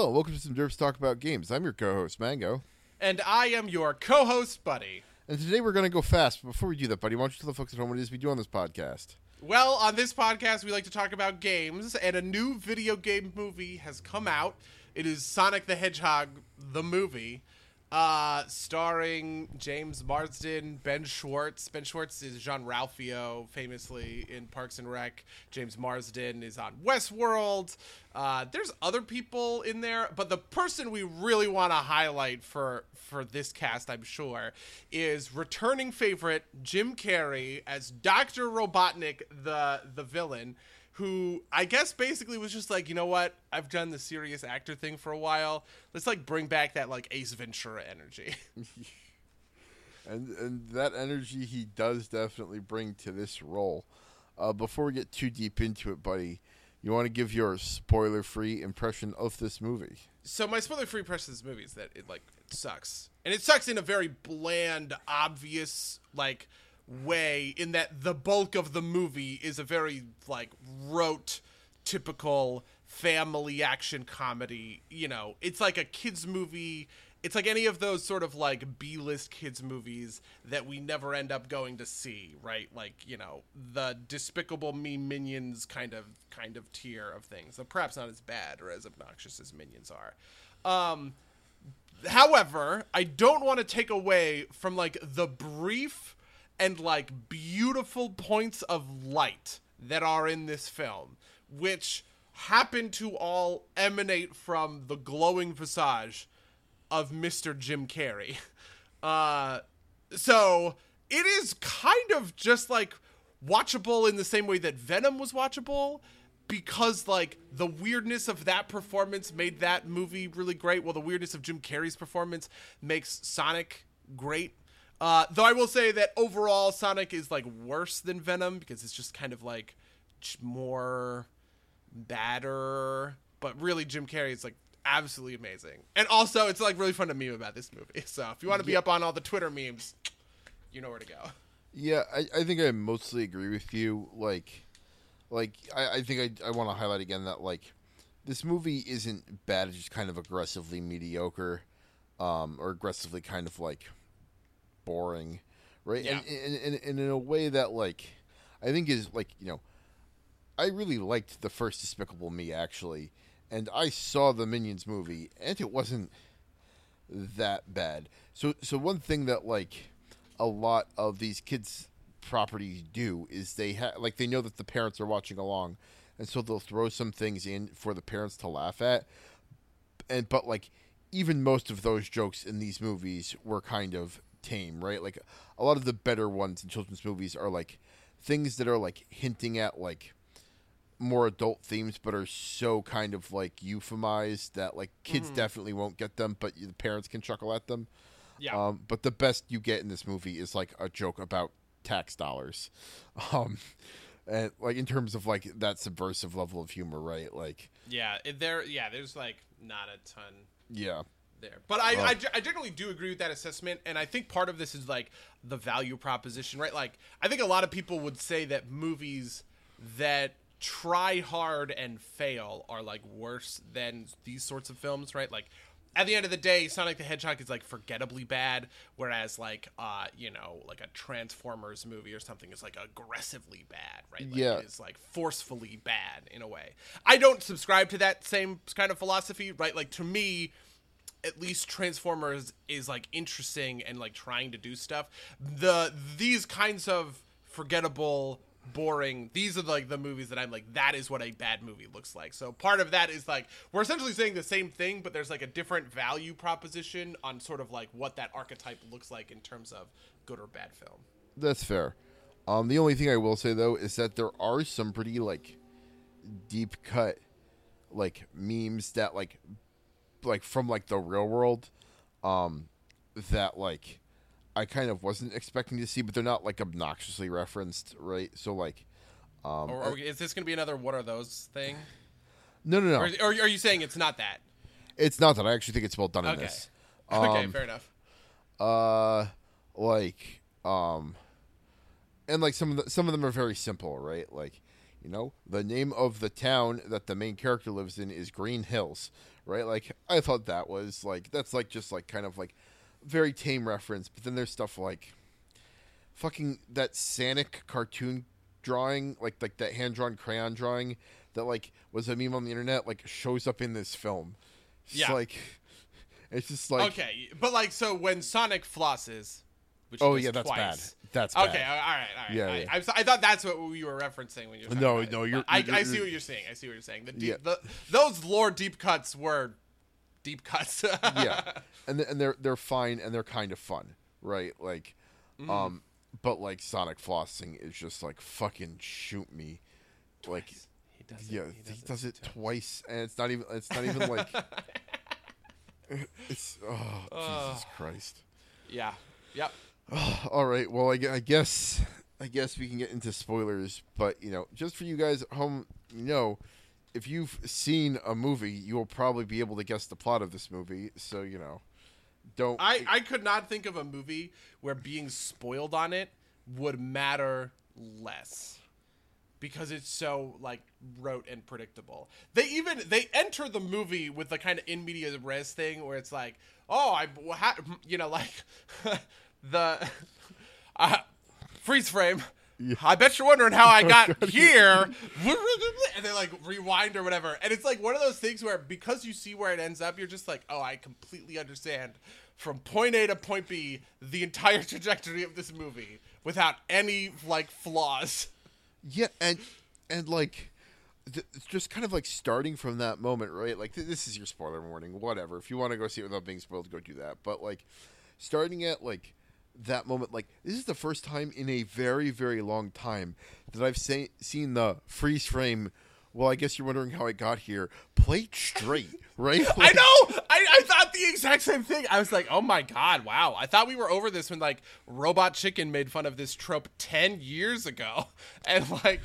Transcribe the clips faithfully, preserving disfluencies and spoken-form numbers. Hello, welcome to Some Derps Talk About Games. I'm your co-host, Mango. And I am your co-host, Buddy. And today we're going to go fast. But before we do that, Buddy, why don't you tell the folks at home what it is we do on this podcast? Well, on this podcast, we like to talk about games, and a new video game movie has come out. It is Sonic the Hedgehog, the movie, uh, starring James Marsden, Ben Schwartz. Ben Schwartz is John Ralphio, famously in Parks and Rec. James Marsden is on Westworld. Uh, there's other people in there, but the person we really want to highlight for, for this cast, I'm sure, is returning favorite Jim Carrey as Doctor Robotnik, the the villain, who I guess basically was just like, you know what? I've done the serious actor thing for a while. Let's like bring back that like Ace Ventura energy. and and that energy he does definitely bring to this role. Uh, before we get too deep into it, Buddy, you want to give your spoiler-free impression of this movie? So my spoiler-free impression of this movie is that it like it sucks. And it sucks in a very bland, obvious like way, in that the bulk of the movie is a very like rote, typical family action comedy. You know, it's like a kids movie. It's like any of those sort of like B-list kids movies that we never end up going to see, right? Like, you know, the Despicable Me Minions kind of kind of tier of things. So perhaps not as bad or as obnoxious as Minions are. Um, however, I don't want to take away from like the brief and like beautiful points of light that are in this film, which happen to all emanate from the glowing visage of Mister Jim Carrey. Uh, so it is kind of just like watchable in the same way that Venom was watchable, because like the weirdness of that performance made that movie really great. Well, the weirdness of Jim Carrey's performance makes Sonic great. Uh, though I will say that overall Sonic is like worse than Venom, because it's just kind of like more badder, but really Jim Carrey is like absolutely amazing. And also it's like really fun to meme about this movie, so if you want to be yeah. up on all the Twitter memes, you know where to go. Yeah, I, I think I mostly agree with you. Like, like I, I think I, I want to highlight again that like this movie isn't bad, it's just kind of aggressively mediocre, um, or aggressively kind of like boring, right? Yeah. And, and, and, and in a way that like I think is like, you know, I really liked the first Despicable Me actually. And I saw the Minions movie, and it wasn't that bad. So, so one thing that like a lot of these kids' properties do is they ha- like they know that the parents are watching along, and so they'll throw some things in for the parents to laugh at. And but like even most of those jokes in these movies were kind of tame, right? Like a lot of the better ones in children's movies are like things that are like hinting at like more adult themes, but are so kind of like euphemized that like kids mm-hmm. definitely won't get them, but the parents can chuckle at them. Yeah. Um, but the best you get in this movie is like a joke about tax dollars. Um, and like in terms of like that subversive level of humor, right? Like, yeah, there, yeah, there's like not a ton. Yeah. There, but I, um, I, I generally do agree with that assessment, and I think part of this is like the value proposition, right? Like, I think a lot of people would say that movies that try hard and fail are like worse than these sorts of films, right? Like at the end of the day, Sonic the Hedgehog is like forgettably bad, whereas like uh you know, like a Transformers movie or something is like aggressively bad, right? Like, yeah, it's like forcefully bad in a way. I don't subscribe to that same kind of philosophy, right? Like to me, at least Transformers is like interesting and like trying to do stuff. The these kinds of forgettable, boring, these are like the movies that I'm like, that is what a bad movie looks like. So part of that is like we're essentially saying the same thing, but there's like a different value proposition on sort of like what that archetype looks like in terms of good or bad film. That's fair. Um the only thing I will say though is that there are some pretty like deep cut like memes that like like from like the real world um that like I kind of wasn't expecting to see, but they're not like obnoxiously referenced, right? So like, um, or are we, is this going to be another "what are those" thing? No, no, no. Or, or are you saying it's not that? It's not that. I actually think it's well done okay. in this. Um, okay, fair enough. Uh, like, um, and like some of the, some of them are very simple, right? Like, You know, the name of the town that the main character lives in is Green Hills, right? Like, I thought that was, like, that's, like, just, like, kind of, like, very tame reference. But then there's stuff like fucking that Sonic cartoon drawing, like, like that hand-drawn crayon drawing that, like, was a meme on the internet, like, shows up in this film. It's yeah. like, it's just, like... Okay, but, like, so when Sonic flosses... Which oh yeah, that's twice. bad. That's bad. Okay, all right, all right. Yeah, I, yeah. I, I thought that's what we were referencing when you were talking no, about no. It. You're, I, you're, I see what you're saying. I see what you're saying. The, deep, yeah. the those lore deep cuts were deep cuts. yeah, and and they're they're fine and they're kind of fun, right? Like, mm-hmm. um, but like Sonic flossing is just like fucking shoot me, twice. like he does it, yeah, he does, he does it, it twice, and it's not even it's not even like it's oh, oh Jesus Christ. Yeah. Yep. All right. Well, I, I guess I guess we can get into spoilers, but you know, just for you guys at home, you know, if you've seen a movie, you will probably be able to guess the plot of this movie. So you know, don't. I, I could not think of a movie where being spoiled on it would matter less because it's so like rote and predictable. They even they enter the movie with the kind of in media res thing where it's like, oh, I you know like. The uh, freeze frame. Yeah. I bet you're wondering how I got oh, here. And they like rewind or whatever. And it's like one of those things where because you see where it ends up, you're just like, oh, I completely understand from point A to point B the entire trajectory of this movie without any like flaws. Yeah, and and like th- just kind of like starting from that moment, right? Like th- this is your spoiler warning, whatever. If you want to go see it without being spoiled, go do that. But like starting at like that moment, like this is the first time in a very, very long time that I've say- seen the freeze frame. Well, I guess you're wondering how I got here. Played straight, right? Like, I know. I, I thought the exact same thing. I was like, oh my god, wow. I thought we were over this when like Robot Chicken made fun of this trope ten years ago, and like,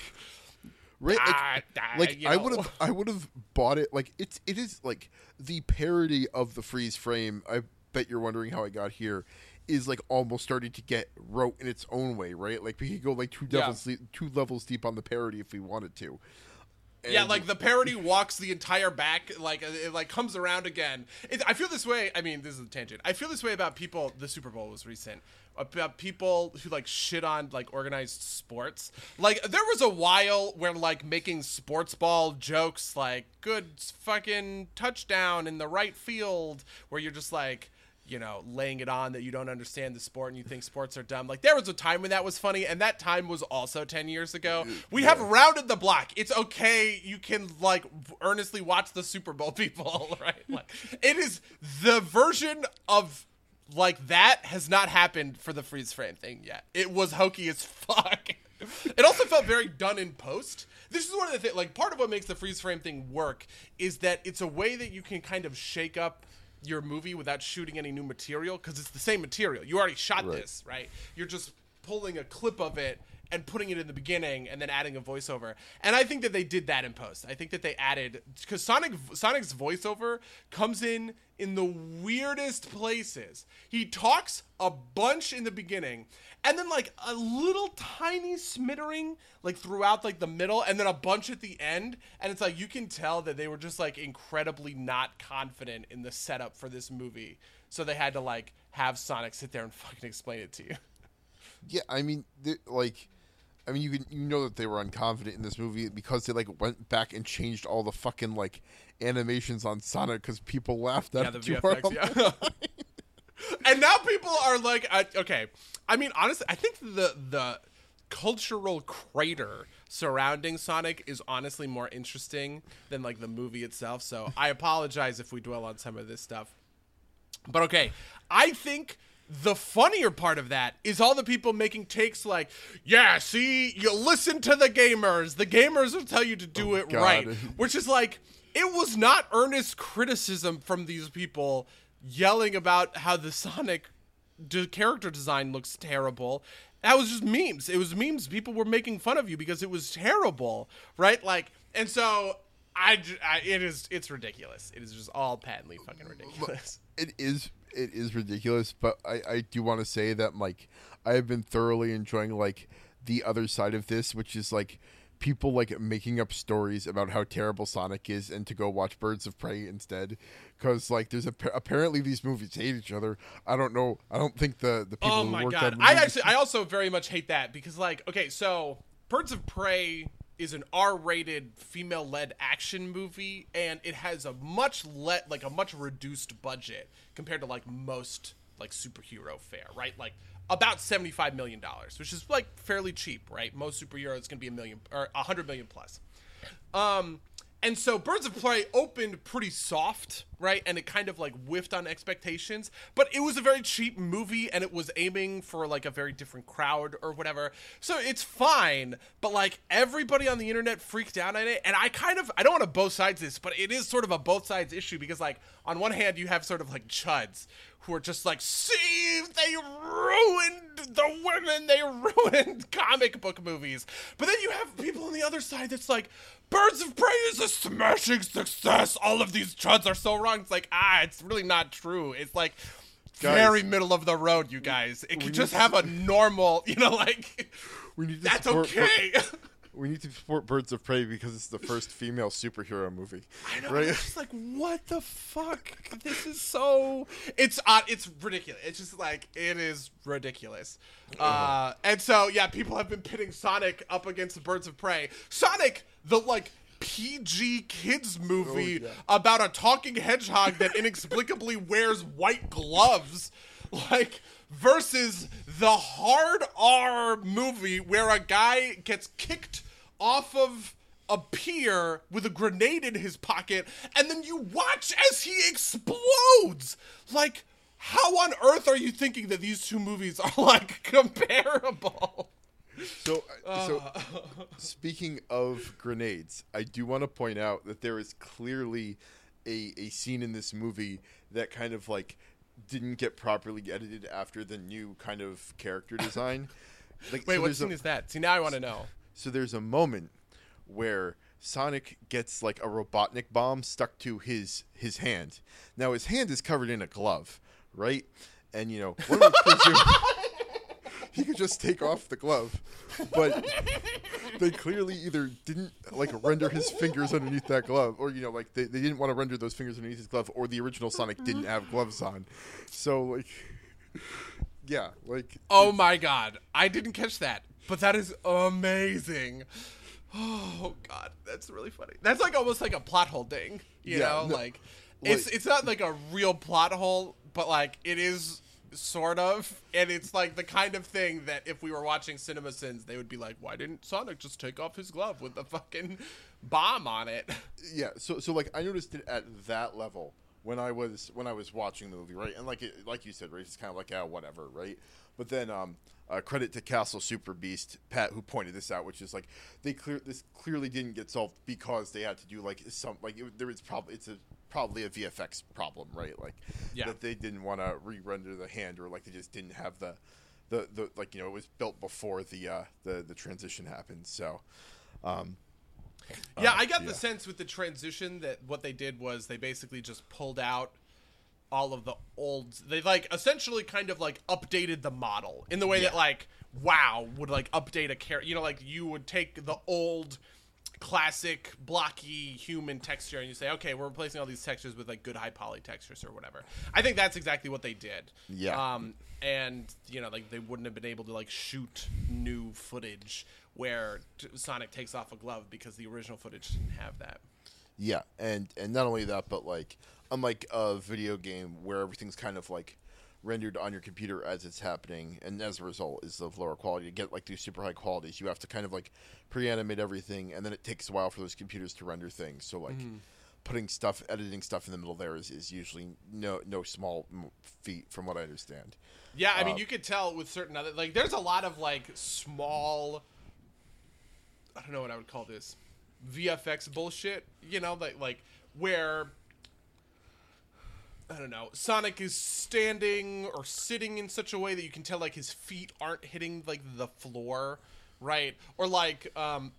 right? Like, ah, like I would have, I would have bought it. Like it's, it is like the parody of the freeze frame. I. Bet you're wondering how I got here is like almost starting to get rote in its own way, right? Like we could go like two levels yeah. two levels deep on the parody if we wanted to. And yeah, like the parody walks the entire back, like it like comes around again. It, I feel this way. I mean, this is a tangent. I feel this way about people. The Super Bowl was recent. About people who like shit on like organized sports. Like there was a while where like making sports ball jokes, like good fucking touchdown in the right field, where you're just like. You know, laying it on that you don't understand the sport and you think sports are dumb. Like, there was a time when that was funny, and that time was also ten years ago. We yeah. have rounded the block. It's okay. You can, like, earnestly watch the Super Bowl, people, right? Like, it is the version of, like, that has not happened for the freeze frame thing yet. It was hokey as fuck. It also felt very done in post. This is one of the things, like, part of what makes the freeze frame thing work is that it's a way that you can kind of shake up your movie without shooting any new material because it's the same material. You already shot right. this, right? You're just pulling a clip of it and putting it in the beginning and then adding a voiceover. And I think that they did that in post. I think that they added because Sonic Sonic's voiceover comes in in the weirdest places. He talks a bunch in the beginning and then like a little tiny smattering like throughout like the middle and then a bunch at the end. And it's like you can tell that they were just like incredibly not confident in the setup for this movie. So they had to like have Sonic sit there and fucking explain it to you. Yeah, I mean like I mean, you can, you know that they were unconfident in this movie because they, like, went back and changed all the fucking, like, animations on Sonic because people laughed at it. Yeah, the V F X, yeah. And now people are like, uh, okay. I mean, honestly, I think the the cultural crater surrounding Sonic is honestly more interesting than, like, the movie itself. So I apologize if we dwell on some of this stuff. But, okay, I think... the funnier part of that is all the people making takes like, yeah, see, you listen to the gamers. The gamers will tell you to do oh it God. right, which is like, it was not earnest criticism from these people yelling about how the Sonic de- character design looks terrible. That was just memes. It was memes. People were making fun of you because it was terrible, right? Like, and so I, I it is, it's ridiculous. It is just all patently fucking ridiculous. It is It is ridiculous, but I, I do want to say that, like, I have been thoroughly enjoying, like, the other side of this, which is, like, people like making up stories about how terrible Sonic is and to go watch Birds of Prey instead, because like there's a, apparently these movies hate each other. I don't know. I don't think the the people. Oh my who worked god! On the I movies actually I also very much hate that because like okay, so Birds of Prey is an R-rated female-led action movie, and it has a much le- like a much reduced budget compared to like most like superhero fare, right? Like about seventy-five million dollars, which is like fairly cheap, right? Most superheroes can be a million or a hundred million plus. Um, and so Birds of Prey opened pretty soft, right? And it kind of like whiffed on expectations, but it was a very cheap movie and it was aiming for like a very different crowd or whatever. So it's fine, but like everybody on the internet freaked out on it. And I kind of, I don't want to both sides this, but it is sort of a both sides issue because like on one hand you have sort of like chuds who are just like, see, they ruined the women, they ruined comic book movies. But then you have people on the other side that's like, Birds of Prey is a smashing success. All of these chuds are so wrong. It's like, ah, it's really not true. It's like guys, very middle of the road, you guys. It could just have a normal, you know, like, we need to that's support, okay. We need to support Birds of Prey because it's the first female superhero movie. I know. Right? It's like, what the fuck? This is so... It's uh, it's ridiculous. It's just like, it is ridiculous. Uh, uh-huh. And so, yeah, people have been pitting Sonic up against the Birds of Prey. Sonic, the, like... P G kids movie oh, yeah. about a talking hedgehog that inexplicably wears white gloves, like versus the hard R movie where a guy gets kicked off of a pier with a grenade in his pocket and then you watch as he explodes. Like, how on earth are you thinking that these two movies are like comparable? So, so uh. speaking of grenades, I do want to point out that there is clearly a, a scene in this movie that kind of like didn't get properly edited after the new kind of character design. Like, wait, so what scene a, is that? See, now I want to know. So there's a moment where Sonic gets like a Robotnik bomb stuck to his his hand. Now his hand is covered in a glove, right? And you know, what would presume he could just take off the glove, but they clearly either didn't like render his fingers underneath that glove, or you know, like they, they didn't want to render those fingers underneath his glove, or the original Sonic didn't have gloves on. So like, yeah, like. Oh my God, I didn't catch that, but that is amazing. Oh God, that's really funny. That's like almost like a plot hole ding, you yeah, know? No, like, like it's it's not like a real plot hole, but like it is. Sort of, and it's like the kind of thing that if we were watching CinemaSins, they would be like, "Why didn't Sonic just take off his glove with the fucking bomb on it?" Yeah, so so like I noticed it at that level when I was when I was watching the movie, right? And like it, like you said, right, it's kind of like ah, oh, whatever, right? But then, um, uh, credit to Castle Super Beast Pat who pointed this out, which is like they clear this clearly didn't get solved because they had to do like some like it, there is probably it's a probably a V F X problem, right? Like yeah. that they didn't want to re-render the hand, or like they just didn't have the, the, the like you know it was built before the uh, the the transition happened. So, um, yeah, uh, I got yeah. the sense with the transition that what they did was they basically just pulled out all of the old. They like essentially kind of like updated the model in the way yeah. that like WoW would like update a character. You know, like you would take the old. Classic blocky human texture and you say okay we're replacing all these textures with like good high poly textures or whatever. I think that's exactly what they did. Yeah um and you know like they wouldn't have been able to like shoot new footage where t- Sonic takes off a glove because the original footage didn't have that. Yeah and and not only that, but like unlike a video game where everything's kind of like rendered on your computer as it's happening, and as a result is of lower quality. To get like these super high qualities, you have to kind of like pre-animate everything, and then it takes a while for those computers to render things. So like mm-hmm. putting stuff, editing stuff in the middle there is, is usually no no small feat, from what I understand. Yeah, I um, mean you could tell with certain other like there's a lot of like small, I don't know what I would call this, V F X bullshit. You know, like like where. I don't know. Sonic is standing or sitting in such a way that you can tell like his feet aren't hitting like the floor, right? Or like um,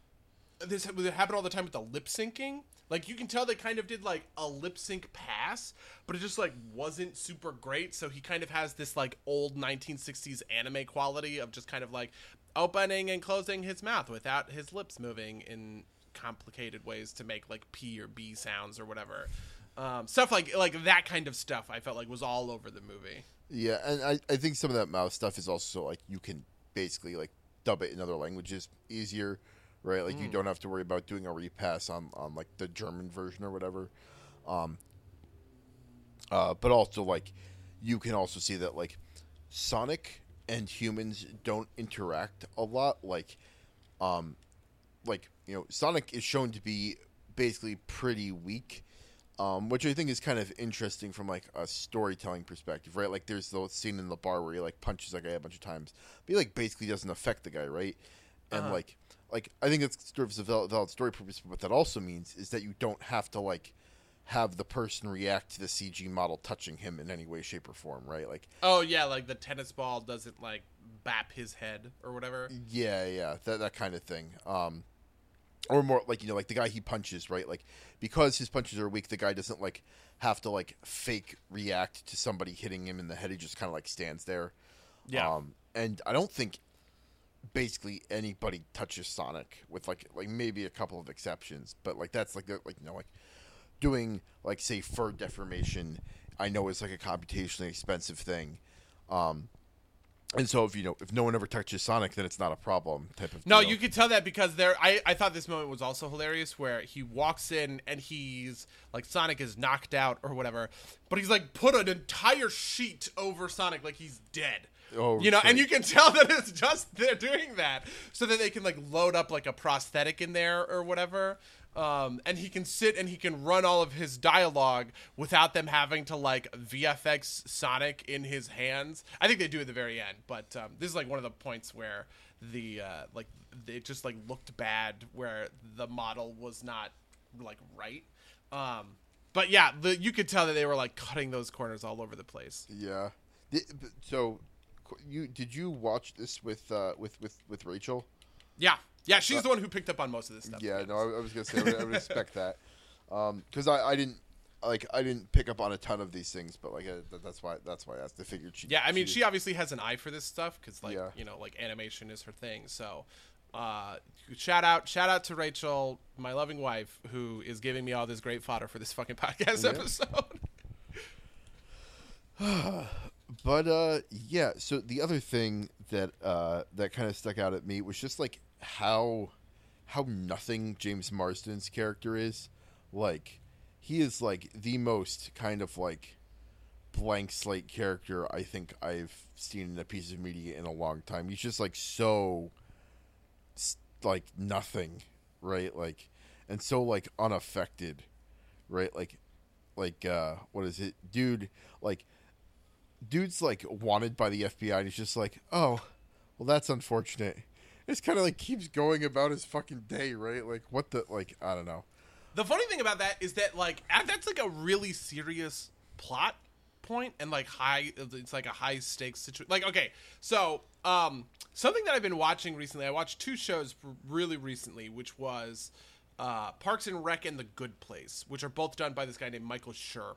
this happened all the time with the lip syncing. Like you can tell they kind of did like a lip sync pass, but it just like wasn't super great. So he kind of has this like old nineteen sixties anime quality of just kind of like opening and closing his mouth without his lips moving in complicated ways to make like P or B sounds or whatever. Um, stuff like like that kind of stuff I felt like was all over the movie. Yeah, and I, I think some of that mouth stuff is also like you can basically like dub it in other languages easier, right? Like mm. you don't have to worry about doing a repass on, on like the German version or whatever. Um, uh, but also like you can also see that like Sonic and humans don't interact a lot. Like, um, like you know, Sonic is shown to be basically pretty weak. Um, which I think is kind of interesting from, like, a storytelling perspective, right? Like, there's the scene in the bar where he, like, punches that guy a bunch of times. But he, like, basically doesn't affect the guy, right? And, uh-huh. like, like I think that's sort of a valid, valid story purpose. But what that also means is that you don't have to, like, have the person react to the C G model touching him in any way, shape, or form, right? Like, oh, yeah, like, the tennis ball doesn't, like, bap his head or whatever. Yeah, yeah, that that kind of thing. Um Or more like, you know, like the guy he punches, right? Like because his punches are weak, the guy doesn't like have to like fake react to somebody hitting him in the head. He just kind of like stands there. Yeah. Um, and I don't think basically anybody touches Sonic with like, like maybe a couple of exceptions, but like that's like, like, you know, like doing like say fur deformation, I know is like a computationally expensive thing. Um, And so if, you know, if no one ever touches Sonic, then it's not a problem type of thing. No, deal. You could tell that because there I, I thought this moment was also hilarious where he walks in and he's like Sonic is knocked out or whatever, but he's like put an entire sheet over Sonic like he's dead. Oh, you know, great. And you can tell that it's just they're doing that so that they can like load up like a prosthetic in there or whatever. Um, and he can sit and he can run all of his dialogue without them having to, like, V F X Sonic in his hands. I think they do at the very end, but um, this is, like, one of the points where the, uh, like, it just, like, looked bad where the model was not, like, right. Um, but, yeah, the, you could tell that they were, like, cutting those corners all over the place. Yeah. So, you did you watch this with uh, with, with, with Rachel? Yeah. Yeah, she's uh, the one who picked up on most of this stuff. Yeah, no, I, I was gonna say I would, I would expect that because um, I, I didn't like I didn't pick up on a ton of these things, but like I, that's why that's why I asked. I figured she. Yeah, I mean, she, she obviously has an eye for this stuff because like yeah. you know, like animation is her thing. So, uh, shout out, shout out to Rachel, my loving wife, who is giving me all this great fodder for this fucking podcast yeah. episode. But uh, yeah, so the other thing that uh, that kind of stuck out at me was just like. how how nothing James Marsden's character is. Like he is like the most kind of like blank slate character I think I've seen in a piece of media in a long time. He's just like so like nothing, right? Like and so like unaffected, right? Like like uh what is it? Dude like dude's like wanted by the F B I and he's just like, "Oh, well that's unfortunate." It's kind of like keeps going about his fucking day, right? Like what the like I don't know. The funny thing about that is that like that's like a really serious plot point and like high it's like a high stakes situation. Like okay, so um something that I've been watching recently, I watched two shows really recently, which was uh Parks and Rec and The Good Place, which are both done by this guy named Michael Schur.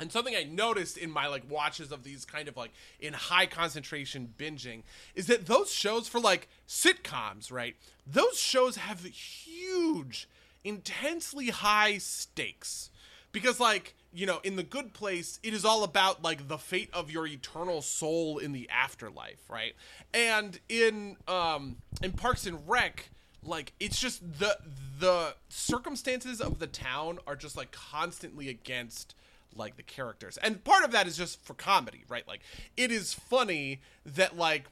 And something I noticed in my, like, watches of these kind of, like, in high concentration binging is that those shows for, like, sitcoms, right, those shows have huge, intensely high stakes. Because, like, you know, in The Good Place, it is all about, like, the fate of your eternal soul in the afterlife, right? And in um, in Parks and Rec... Like, it's just the the circumstances of the town are just, like, constantly against, like, the characters. And part of that is just for comedy, right? Like, it is funny that, like,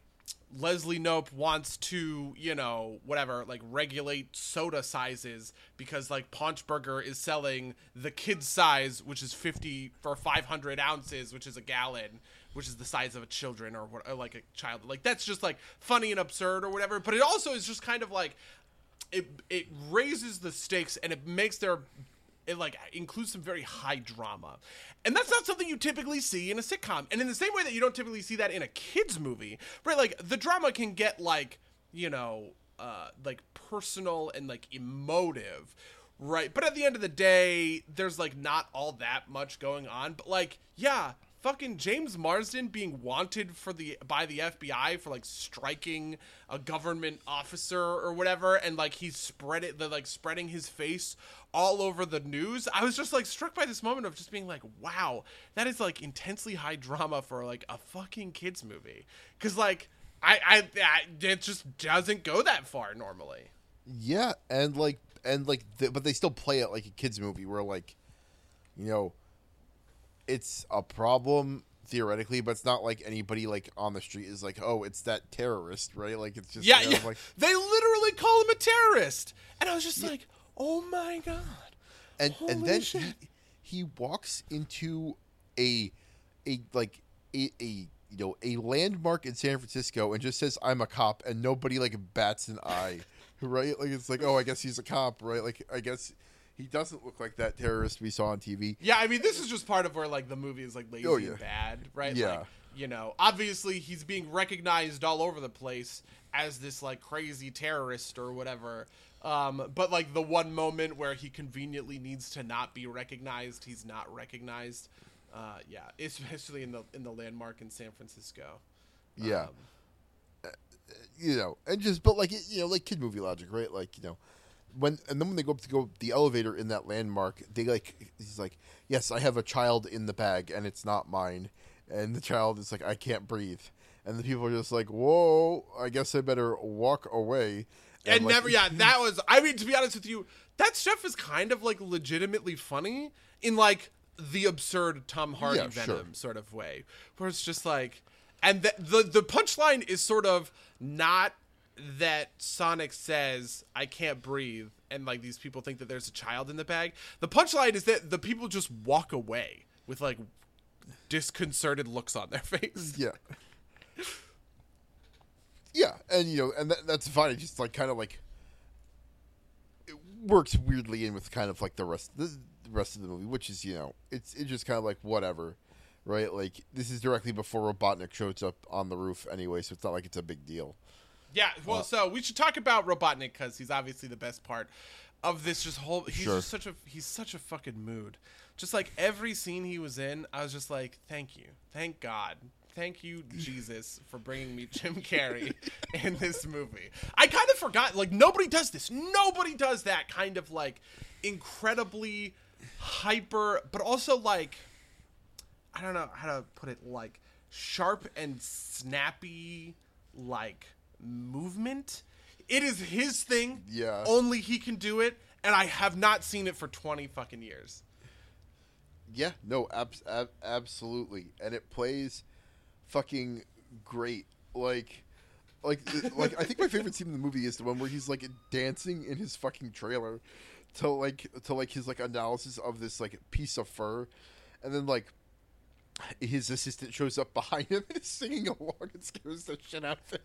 Leslie Knope wants to, you know, whatever, like, regulate soda sizes because, like, Paunchberger is selling the kid's size, which is fifty for five hundred ounces, which is a gallon, which is the size of a children or, or like, a child. Like, that's just, like, funny and absurd or whatever. But it also is just kind of, like... It it raises the stakes and it makes their it like includes some very high drama, and that's not something you typically see in a sitcom. And in the same way that you don't typically see that in a kids movie, right? Like the drama can get like you know uh, like personal and like emotive, right? But at the end of the day, there's like not all that much going on. But like yeah, Fucking James Marsden being wanted for the by the F B I for like striking a government officer or whatever, and like he's spread it, they're like spreading his face all over the news. I was just like struck by this moment of just being like, wow, that is like intensely high drama for like a fucking kids movie, because like I, I I it just doesn't go that far normally. Yeah, and like and like, th- but they still play it like a kids movie where like, you know. It's a problem theoretically, but it's not like anybody like on the street is like, oh, it's that terrorist, right? Like it's just yeah, you know, yeah. Like, they literally call him a terrorist, and I was just yeah. like, oh my god! And Holy and then shit. He, he walks into a a like a, a you know a landmark in San Francisco and just says, "I'm a cop," and nobody like bats an eye, right? Like it's like, oh, I guess he's a cop, right? Like I guess. He doesn't look like that terrorist we saw on T V. Yeah, I mean, this is just part of where, like, the movie is, like, lazy oh, yeah. and bad, right? Yeah. Like, you know, obviously he's being recognized all over the place as this, like, crazy terrorist or whatever. Um, but, like, the one moment where he conveniently needs to not be recognized, he's not recognized. Uh, yeah, especially in the in the landmark in San Francisco. Yeah. Um, uh, you know, and just, but, like, you know, like kid movie logic, right? Like, you know. When and then when they go up to go the elevator in that landmark, they like he's like, yes, I have a child in the bag and it's not mine, and the child is like, I can't breathe, and the people are just like, whoa, I guess I better walk away. And, and like, never, yeah, that was. I mean, to be honest with you, that stuff is kind of like legitimately funny in like the absurd Tom Hardy yeah, Venom sure. sort of way, where it's just like, and the the, the punchline is sort of not. That Sonic says, I can't breathe, and like these people think that there's a child in the bag. The punchline is that the people just walk away with like disconcerted looks on their face. Yeah. Yeah. And you know, and that, that's fine. It just like kind of like it works weirdly in with kind of like the rest, the rest of the movie, which is, you know, it's, it's just kind of like whatever, right? Like this is directly before Robotnik shows up on the roof anyway. So it's not like it's a big deal. Yeah, well, uh, so we should talk about Robotnik because he's obviously the best part of this. Just whole, he's sure. just such a he's such a fucking mood. Just like every scene he was in, I was just like, thank you, thank God, thank you, Jesus, for bringing me Jim Carrey in this movie. I kind of forgot, like nobody does this, nobody does that kind of like incredibly hyper, but also like I don't know how to put it, like sharp and snappy, like. Movement. It is his thing. Yeah. Only he can do it, and I have not seen it for twenty fucking years. Yeah. No. Ab- ab- absolutely. And it plays fucking great. Like, like, like. I think my favorite scene in the movie is the one where he's like dancing in his fucking trailer to like to like his like analysis of this like piece of fur, and then like. His assistant shows up behind him and is singing along and scares the shit out of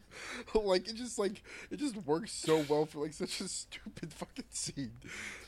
him. Like, it just, like, it just works so well for, like, such a stupid fucking scene.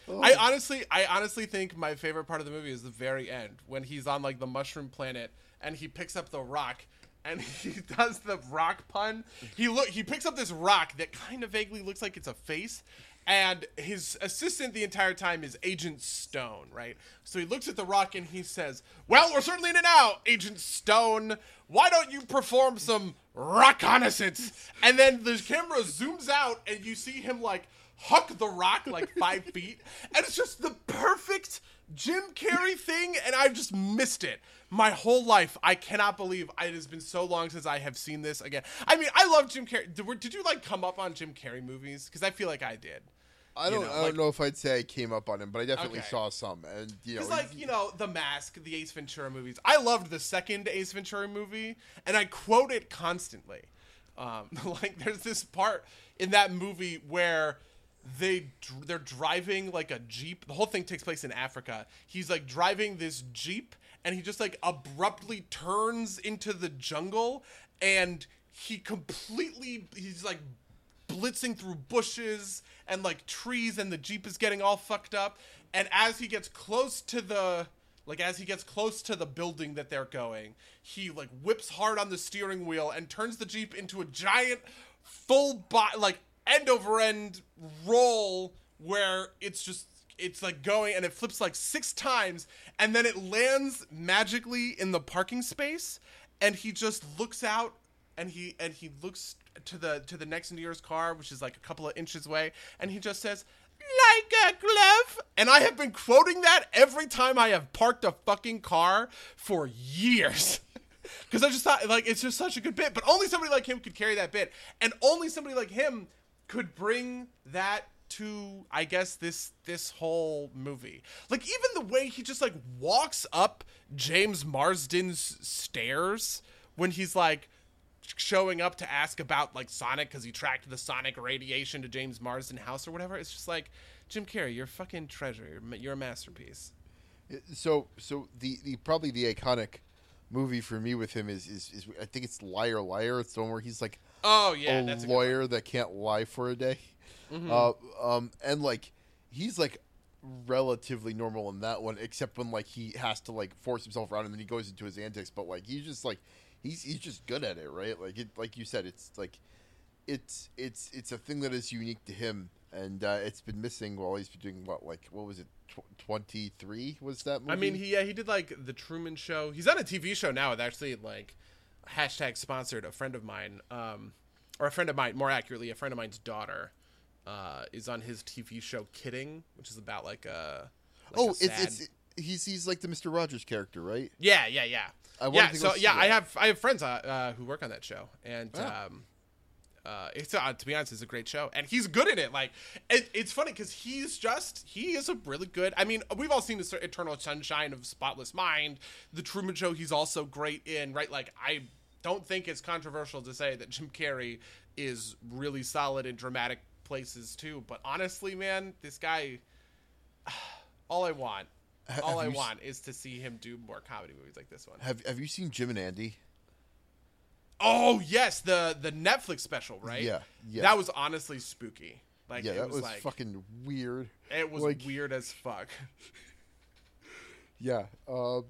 Oh. I honestly, I honestly think my favorite part of the movie is the very end when he's on, like, the mushroom planet and he picks up the rock and he does the rock pun. He look, he picks up this rock that kind of vaguely looks like it's a face. And his assistant the entire time is Agent Stone, right? So he looks at the rock and he says, well, we're certainly in it now, Agent Stone. Why don't you perform some reconnaissance? And then the camera zooms out and you see him, like, huck the rock, like, five feet. And it's just the perfect Jim Carrey thing, and I've just missed it my whole life. I cannot believe it has been so long since I have seen this again. I mean, I love Jim Carrey. Did, did you, like, come up on Jim Carrey movies? Because I feel like I did. I don't you know, I don't like, know if I'd say I came up on him, but I definitely okay. saw some. And you know, like, you know, The Mask, the Ace Ventura movies. I loved the second Ace Ventura movie, and I quote it constantly. Um, like, there's this part in that movie where they, they're driving, like, a Jeep. The whole thing takes place in Africa. He's, like, driving this Jeep, and he just, like, abruptly turns into the jungle, and he completely, he's, like, blitzing through bushes and like trees, and the Jeep is getting all fucked up, and as he gets close to the like as he gets close to the building that they're going, he like whips hard on the steering wheel and turns the Jeep into a giant full body, like end over end roll, where it's just it's like going and it flips like six times and then it lands magically in the parking space, and he just looks out and he and he looks to the to the next nearest car, which is like a couple of inches away, and he just says, "Like a glove." And I have been quoting that every time I have parked a fucking car for years. Because I just thought, like, it's just such a good bit. But only somebody like him could carry that bit. And only somebody like him could bring that to, I guess, this this whole movie. Like, even the way he just, like, walks up James Marsden's stairs when he's, like, showing up to ask about, like, Sonic, because he tracked the Sonic radiation to James Marsden house or whatever. It's just like, Jim Carrey, you're a fucking treasure. You're a masterpiece. So, so the, the probably the iconic movie for me with him is, is, is I think it's Liar Liar. It's the one where he's like, oh yeah, a that's lawyer a that can't lie for a day. Mm-hmm. Uh, um, and like, he's like relatively normal in that one, except when like he has to like force himself around and then he goes into his antics. But like, he's just like, he's, he's just good at it. Right. Like it, like you said, it's like, it's, it's, it's a thing that is unique to him. And uh, it's been missing while he's been doing what, like, what was it? twenty-three was that movie? I mean, he, yeah, he did like The Truman Show. He's on a T V show now. It's actually like hashtag sponsored. A friend of mine, um, or a friend of mine, more accurately, a friend of mine's daughter uh, is on his T V show Kidding, which is about like a. Like oh, a sad... it's, it's it, he's he's like the Mister Rogers character, right? Yeah, yeah, yeah. I yeah, so yeah, I have I have friends uh, uh, who work on that show, and. Wow. Um, Uh, it's uh, to be honest, it's a great show, and he's good at it. Like, it, it's funny because he's just he is a really good. I mean, we've all seen this Eternal Sunshine of Spotless Mind, The Truman Show. He's also great in, right? Like, I don't think it's controversial to say that Jim Carrey is really solid in dramatic places too. But honestly, man, this guy, all I want, all I want is to see him do more comedy movies like this one. Have Have you seen Jim and Andy? Oh yes, the the Netflix special, right? Yeah, yeah. That was honestly spooky. Like, yeah, it that was, was like, fucking weird. It was like, weird as fuck. Yeah, uh,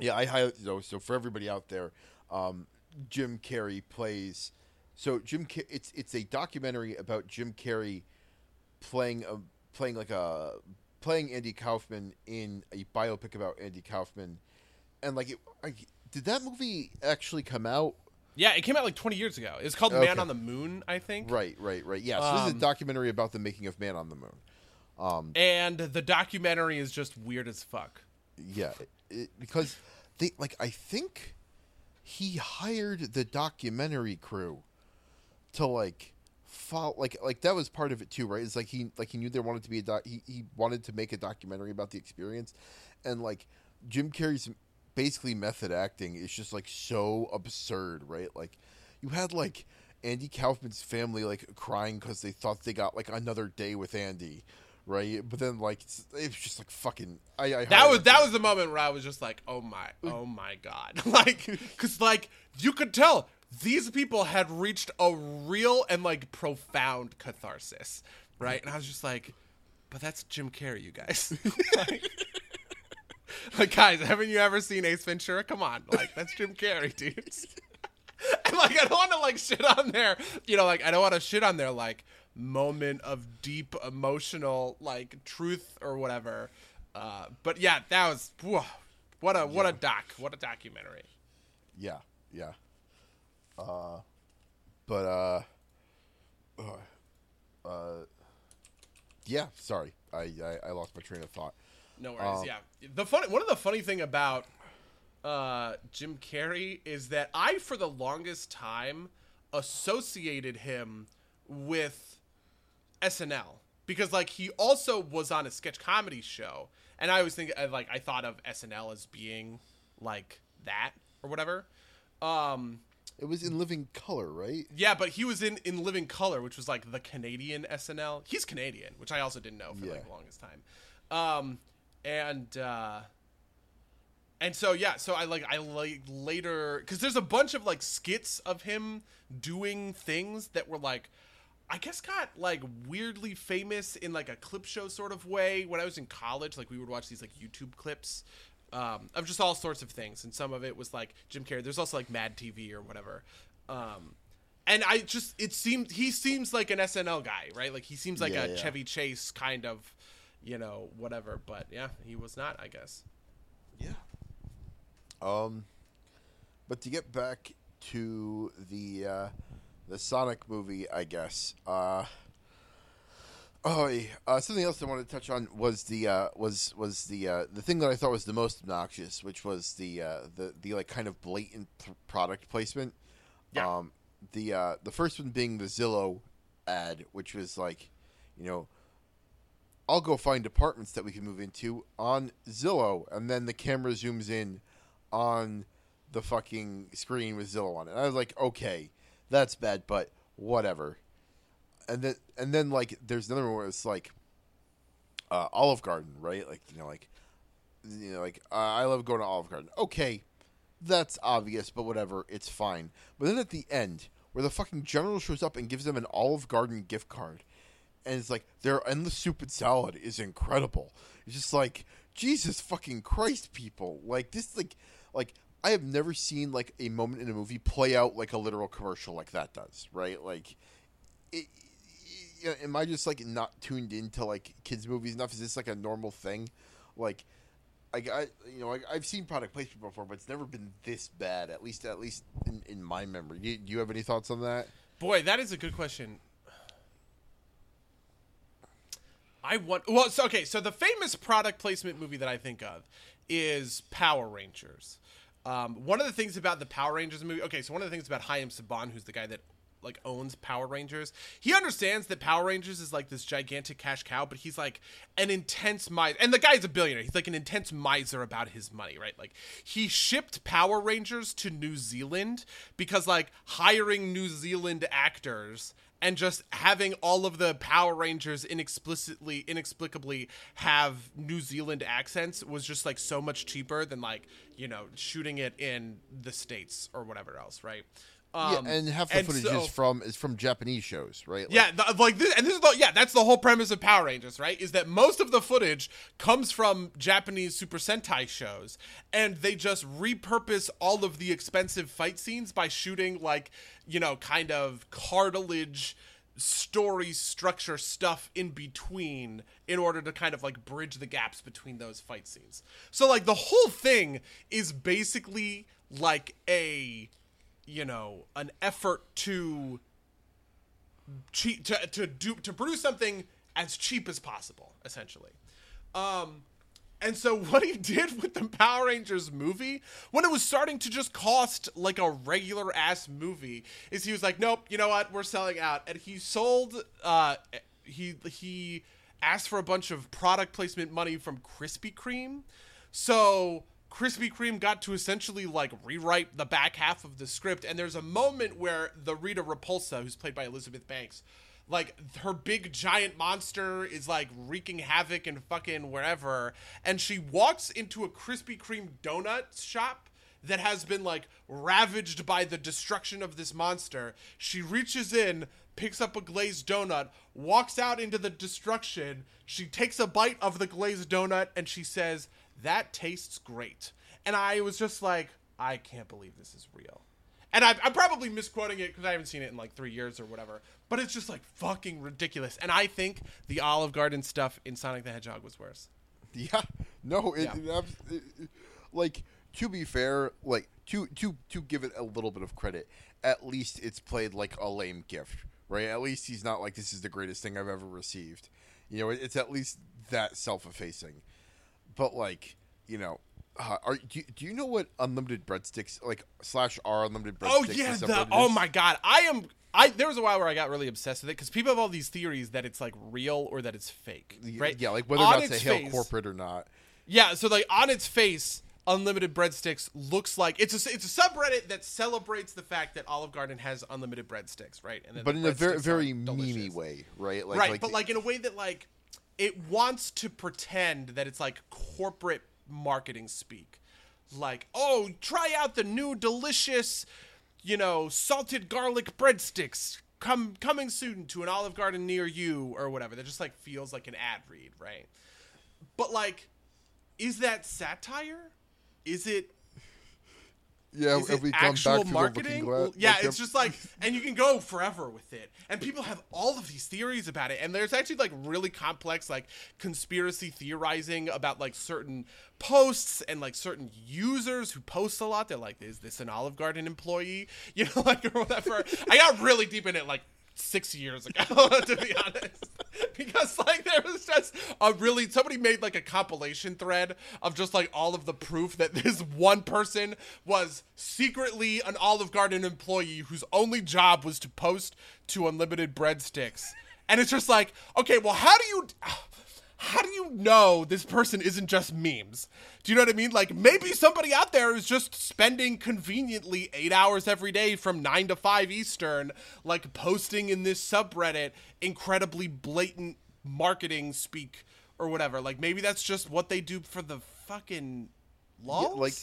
yeah. I highly so, so for everybody out there, um, Jim Carrey plays. So Jim, Car- it's it's a documentary about Jim Carrey playing a playing like a playing Andy Kaufman in a biopic about Andy Kaufman, and like it. I, did that movie actually come out? Yeah, it came out like twenty years ago. It's called Man okay. on the Moon, I think. Right, right, right. Yeah, so um, this is a documentary about the making of Man on the Moon. Um, and the documentary is just weird as fuck. Yeah, it, because they like I think he hired the documentary crew to like follow like like that was part of it too, right? It's like he like he knew there wanted to be a doc, he he wanted to make a documentary about the experience, and like Jim Carrey's basically method acting is just like so absurd, right? Like you had like Andy Kaufman's family like crying because they thought they got like another day with Andy, right? But then like it's, it's just like fucking I, I that was that was the moment where I was just like, oh my oh my god. Like, because like you could tell these people had reached a real and like profound catharsis, right? And I was just like, but that's Jim Carrey, you guys. Like, like, guys, haven't you ever seen Ace Ventura? Come on. Like, that's Jim Carrey, dude. And, like, I don't want to, like, shit on their, you know, like, I don't want to shit on their, like, moment of deep emotional, like, truth or whatever. Uh, but, yeah, that was, whoa, what a, yeah. what a doc. What a documentary. Yeah, yeah. Uh, but, uh, uh, uh yeah, sorry. I, I, I lost my train of thought. No worries. Um, yeah, the funny one of the funny thing about uh, Jim Carrey is that I, for the longest time, associated him with S N L because, like, he also was on a sketch comedy show, and I always think like I thought of S N L as being like that or whatever. Um, it was in Living Color, right? Yeah, but he was in in Living Color, which was like the Canadian S N L. He's Canadian, which I also didn't know for yeah. like the longest time. Um. And, uh, and so, yeah, so I like, I like later, cause there's a bunch of like skits of him doing things that were like, I guess got like weirdly famous in like a clip show sort of way. When I was in college, like we would watch these like YouTube clips, um, of just all sorts of things. And some of it was like Jim Carrey. There's also like Mad T V or whatever. Um, and I just, it seemed, he seems like an S N L guy, right? Like he seems like yeah, a yeah. Chevy Chase kind of. you know, whatever. But yeah, he was not, I guess. Yeah. Um, but to get back to the uh, the Sonic movie, I guess. Uh, oh, yeah. uh, something else I wanted to touch on was the uh, was was the uh, the thing that I thought was the most obnoxious, which was the uh, the the like kind of blatant th- product placement. Yeah. Um, the uh, the first one being the Zillow ad, which was like, you know, I'll go find apartments that we can move into on Zillow, and then the camera zooms in on the fucking screen with Zillow on it. And I was like, okay, that's bad, but whatever. And then, and then like, there's another one where it's like, uh, Olive Garden, right? Like, you know, like, you know, like uh, I love going to Olive Garden. Okay, that's obvious, but whatever, it's fine. But then at the end, where the fucking general shows up and gives them an Olive Garden gift card, and it's like, their endless soup and salad is incredible. It's just like, Jesus fucking Christ, people. Like, this, like, like, I have never seen, like, a moment in a movie play out like a literal commercial like that does, right? Like, it, it, am I just, like, not tuned into, like, kids' movies enough? Is this, like, a normal thing? Like, I, I you know, I, I've seen product placement before, but it's never been this bad, at least at least in, in my memory. Do you, do you have any thoughts on that? Boy, that is a good question. I want well, so, okay. So the famous product placement movie that I think of is Power Rangers. Um, one of the things about the Power Rangers movie, okay, so one of the things about Haim Saban, who's the guy that like owns Power Rangers, he understands that Power Rangers is like this gigantic cash cow, but he's like an intense miser, and the guy's a billionaire. He's like an intense miser about his money, right? Like, he shipped Power Rangers to New Zealand because like hiring New Zealand actors and just having all of the Power Rangers inexplicably, inexplicably have New Zealand accents was just, like, so much cheaper than, like, you know, shooting it in the States or whatever else, right? Um, yeah, and half the and footage so, is from is from Japanese shows, right? Like, yeah, the, like this, and this is the, yeah, that's the whole premise of Power Rangers, right? Is that most of the footage comes from Japanese Super Sentai shows, and they just repurpose all of the expensive fight scenes by shooting, like, you know, kind of cartilage story structure stuff in between in order to kind of like bridge the gaps between those fight scenes. So like the whole thing is basically like a, you know, an effort to cheat, to, to do, to produce something as cheap as possible, essentially. Um, and so what he did with the Power Rangers movie, when it was starting to just cost like a regular ass movie, is he was like, nope, you know what? We're selling out. And he sold, uh, he, he asked for a bunch of product placement money from Krispy Kreme. So Krispy Kreme got to essentially like rewrite the back half of the script, and there's a moment where the Rita Repulsa, who's played by Elizabeth Banks, like her big giant monster is like wreaking havoc and fucking wherever, and she walks into a Krispy Kreme donut shop that has been like ravaged by the destruction of this monster. She reaches in, picks up a glazed donut, walks out into the destruction. She takes a bite of the glazed donut and she says, "That tastes great." And I was just like, I can't believe this is real. And I, I'm probably misquoting it because I haven't seen it in like three years or whatever. But it's just like fucking ridiculous. And I think the Olive Garden stuff in Sonic the Hedgehog was worse. Yeah. No. It, yeah. It, it, it, like, to be fair, like to to to give it a little bit of credit, at least it's played like a lame gift, right? At least he's not like, this is the greatest thing I've ever received. You know, it, it's at least that self-effacing. But like, you know, uh, are do you, do you know what unlimited breadsticks like slash are unlimited breadsticks? Oh yeah, the, oh my god, I am. I there was a while where I got really obsessed with it because people have all these theories that it's like real or that it's fake, right? Yeah, like whether or not it's a hail corporate or not. Yeah, so like on its face, unlimited breadsticks looks like it's a it's a subreddit that celebrates the fact that Olive Garden has unlimited breadsticks, right? And then but in a very very meme-y way, right? Like, right, like, but like in a way that like, it wants to pretend that it's like corporate marketing speak. Like, oh, try out the new delicious, you know, salted garlic breadsticks come coming soon to an Olive Garden near you or whatever. That just like feels like an ad read, right? But like, is that satire? Is it Yeah, is have it we come actual back marketing? The well, yeah, like, it's um, just like, and you can go forever with it. And people have all of these theories about it. And there's actually like really complex like conspiracy theorizing about like certain posts and like certain users who post a lot. They're like, is this an Olive Garden employee? You know, like or whatever. I got really deep in it like six years ago, to be honest. Because like there was just a really somebody made like a compilation thread of just like all of the proof that this one person was secretly an Olive Garden employee whose only job was to post to unlimited breadsticks. And it's just like, okay, well, how do you how do you know this person isn't just memes? Do you know what I mean? Like maybe somebody out there is just spending conveniently eight hours every day from nine to five Eastern, like posting in this subreddit, incredibly blatant marketing speak or whatever. Like maybe that's just what they do for the fucking laws. Yeah, like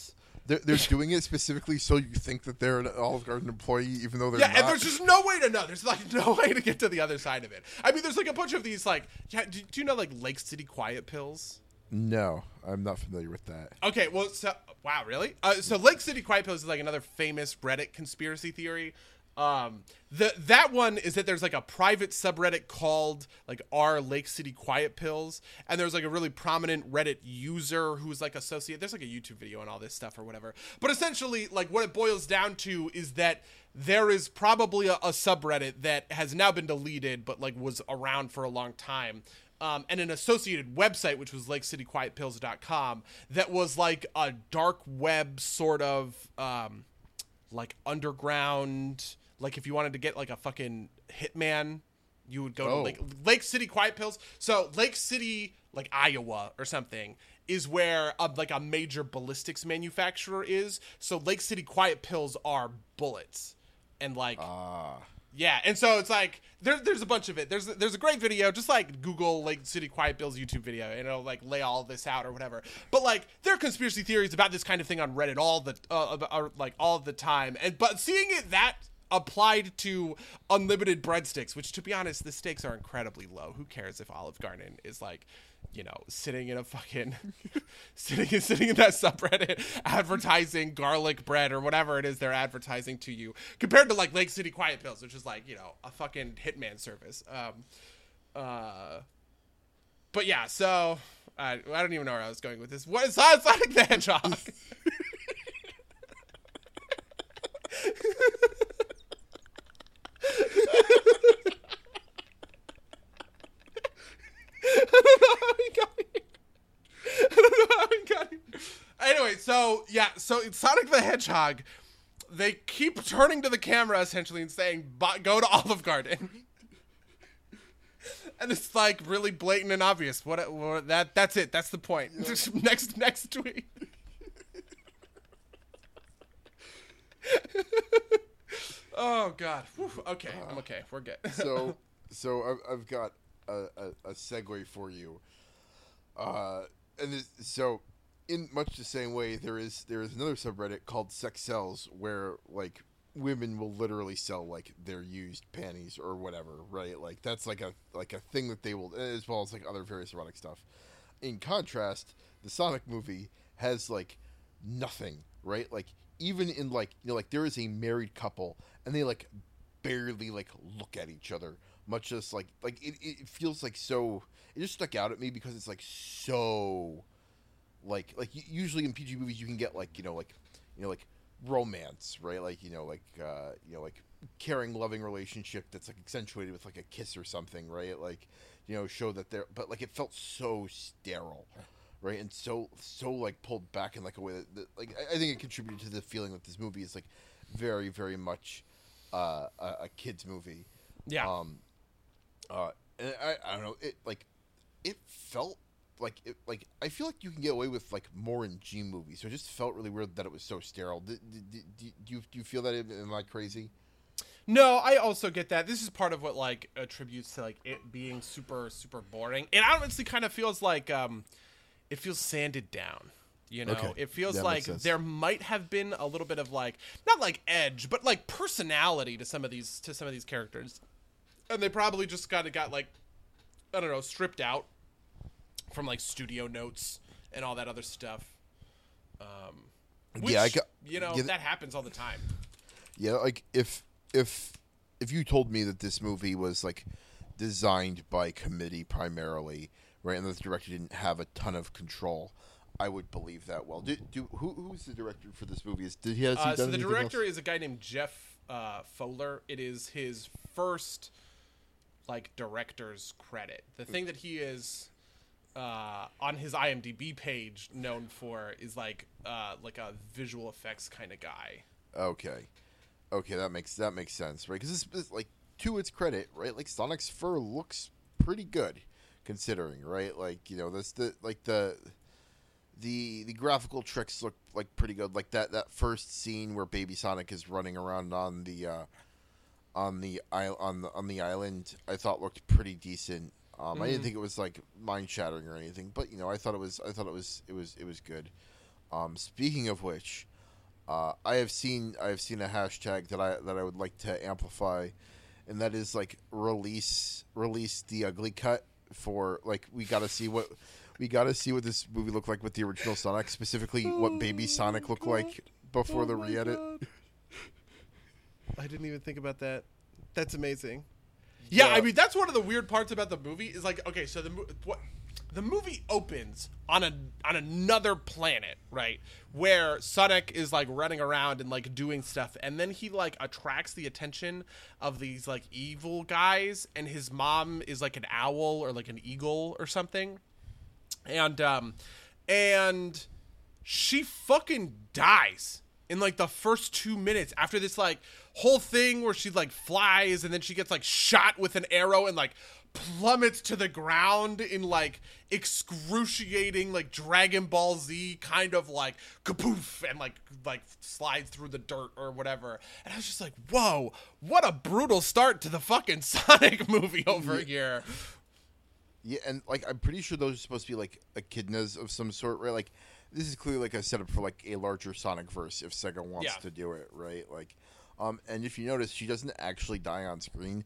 they're, they're doing it specifically so you think that they're an Olive Garden employee, even though they're yeah, not. Yeah, and there's just no way to know. There's like no way to get to the other side of it. I mean, there's like a bunch of these like, do you know like Lake City Quiet Pills? No, I'm not familiar with that. Okay, well, so, wow, really? Uh, so Lake City Quiet Pills is like another famous Reddit conspiracy theory. Um, the that one is that there's like a private subreddit called like our Lake City Quiet Pills, and there's like a really prominent Reddit user who's like associated. There's like a YouTube video and all this stuff or whatever. But essentially, like what it boils down to is that there is probably a, a subreddit that has now been deleted, but like was around for a long time. Um, and an associated website, which was lake city quiet pills dot com, that was like a dark web sort of um, like underground. Like if you wanted to get like a fucking hitman, you would go oh. to Lake, Lake City Quiet Pills. So Lake City, like Iowa or something, is where a, like a major ballistics manufacturer is. So Lake City Quiet Pills are bullets and like uh. yeah. And so it's like there, there's a bunch of it. There's there's a great video. Just like Google Lake City Quiet Pills YouTube video and it'll like lay all this out or whatever. But like there are conspiracy theories about this kind of thing on Reddit all the uh, uh, like all the time. And but seeing it that applied to unlimited breadsticks, which to be honest, the stakes are incredibly low. Who cares if Olive Garden is like, you know, sitting in a fucking sitting sitting in that subreddit advertising garlic bread or whatever it is they're advertising to you, compared to like Lake City Quiet Pills, which is like, you know, a fucking hitman service. Um, uh, but yeah, so I, I don't even know where I was going with this. What is Sonic the Hedgehog? I don't know how he got here. I don't know how he got here. Anyway, so, yeah, so in Sonic the Hedgehog, they keep turning to the camera, essentially, and saying, go to Olive Garden. And it's, like, really blatant and obvious. What, what that That's it. That's the point. Yeah. Next, next tweet. Oh, God. Whew. Okay. Uh, I'm okay. We're good. so, so I've, I've got... A, a, a segue for you, uh, and this, so in much the same way, there is there is another subreddit called Sex Sells, where like women will literally sell like their used panties or whatever, right? Like that's like a like a thing that they will, as well as like other various erotic stuff. In contrast, the Sonic movie has like nothing, right? Like even in like you know like there is a married couple and they like barely like look at each other. Much as like like it, it feels like so it just stuck out at me because it's like so like like usually in P G movies you can get like you know like you know like romance, right? Like you know like uh, you know like caring, loving relationship that's like accentuated with like a kiss or something, right? Like you know show that they're but like it felt so sterile, right? And so so like pulled back in like a way that, that like I, I think it contributed to the feeling that this movie is like very very much uh, a, a kid's movie. Yeah. Um, Uh, and I, I don't know, it, like, it felt like, it, like, I feel like you can get away with, like, more in G movies, so it just felt really weird that it was so sterile. Do, do, do, do, you, do you feel that? Am I crazy? No, I also get that. This is part of what, like, attributes to, like, it being super, super boring. It honestly kind of feels like, um, it feels sanded down. You know, okay. It feels that like there might have been a little bit of, like, not, like, edge, but, like, personality to some of these, to some of these characters. And they probably just kind of got, like, I don't know, stripped out from, like, studio notes and all that other stuff. Um, Which, yeah, I got, you know, yeah, that happens all the time. Yeah, like if if if you told me that this movie was like designed by committee primarily, right, and that the director didn't have a ton of control, I would believe that. Well, do, do who who's the director for this movie? Is did he has he uh, done so the director else? Is a guy named Jeff uh, Fowler. It is his first like director's credit. The thing that he is uh, on his I M D B page known for is like uh, like a visual effects kind of guy. Okay, okay, that makes that makes sense, right? Because this is like to its credit, right? Like Sonic's fur looks pretty good, considering, right? Like you know, that's the like the. The the graphical tricks look like pretty good. Like that, that first scene where Baby Sonic is running around on the uh, on the on the on the island, I thought looked pretty decent. Um, mm-hmm. I didn't think it was like mind shattering or anything, but you know, I thought it was I thought it was it was it was good. Um, speaking of which, uh, I have seen I have seen a hashtag that I that I would like to amplify, and that is like release release the ugly cut for like we got to see what. We gotta see what this movie looked like with the original Sonic, specifically oh what Baby Sonic looked God. like before oh the re-edit. God. I didn't even think about that. That's amazing. Yeah, yeah, I mean that's one of the weird parts about the movie is like, okay, so the what, the movie opens on a on another planet, right, where Sonic is like running around and like doing stuff, and then he like attracts the attention of these like evil guys, and his mom is like an owl or like an eagle or something. And, um, and she fucking dies in like the first two minutes after this, like whole thing where she like flies and then she gets like shot with an arrow and like plummets to the ground in like excruciating, like Dragon Ball Z kind of like kapoof and like, like slides through the dirt or whatever. And I was just like, whoa, what a brutal start to the fucking Sonic movie over here. Yeah, and, like, I'm pretty sure those are supposed to be, like, echidnas of some sort, right? Like, this is clearly, like, a setup for, like, a larger Sonic verse if Sega wants yeah. to do it, right? Like, um, and if you notice, she doesn't actually die on screen.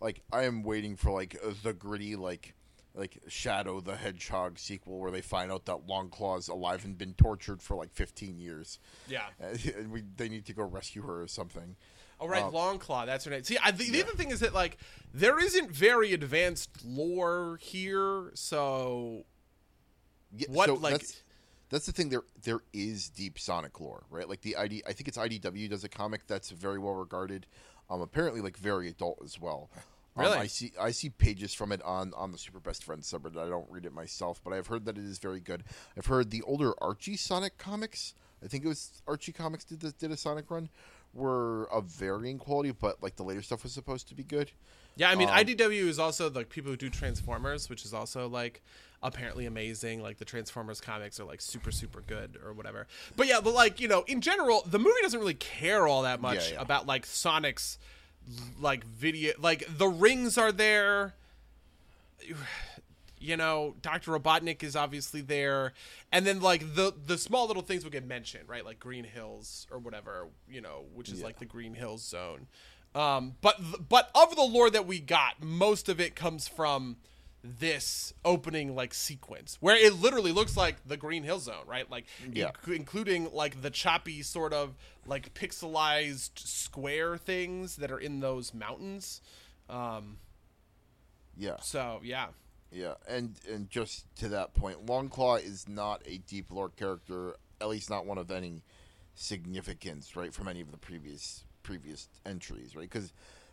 Like, I am waiting for, like, the gritty, like, like Shadow the Hedgehog sequel where they find out that Longclaw's alive and been tortured for, like, fifteen years. Yeah. And we, they need to go rescue her or something. Oh, right, um, Longclaw, that's her name. See, I, the, yeah. the other thing is that, like, there isn't very advanced lore here, so... Yeah, what, so like... That's, that's the thing, there there is deep Sonic lore, right? Like, the I D... I think it's I D W does a comic that's very well-regarded. Um, apparently, like, very adult as well. Um, really? I see I see pages from it on, on the Super Best Friends subreddit. I don't read it myself, but I've heard that it is very good. I've heard the older Archie Sonic comics, I think it was Archie Comics did the, did a Sonic run, were of varying quality, but like the later stuff was supposed to be good. Yeah, I mean, um, I D W is also like people who do Transformers, which is also like apparently amazing. Like the Transformers comics are like super, super good or whatever. But yeah, but like, you know, in general, the movie doesn't really care all that much yeah, yeah. about like Sonic's like video. Like the rings are there. You know, Doctor Robotnik is obviously there. And then, like, the the small little things will get mentioned, right? Like Green Hills or whatever, you know, which is, yeah. like, the Green Hills zone. Um, but but of the lore that we got, most of it comes from this opening, like, sequence. Where it literally looks like the Green Hills zone, right? Like, yeah. inc- including, like, the choppy sort of, like, pixelized square things that are in those mountains. Um, yeah. So, yeah. Yeah, and, and just to that point, Longclaw is not a deep lore character, at least not one of any significance, right, from any of the previous previous entries, right? Because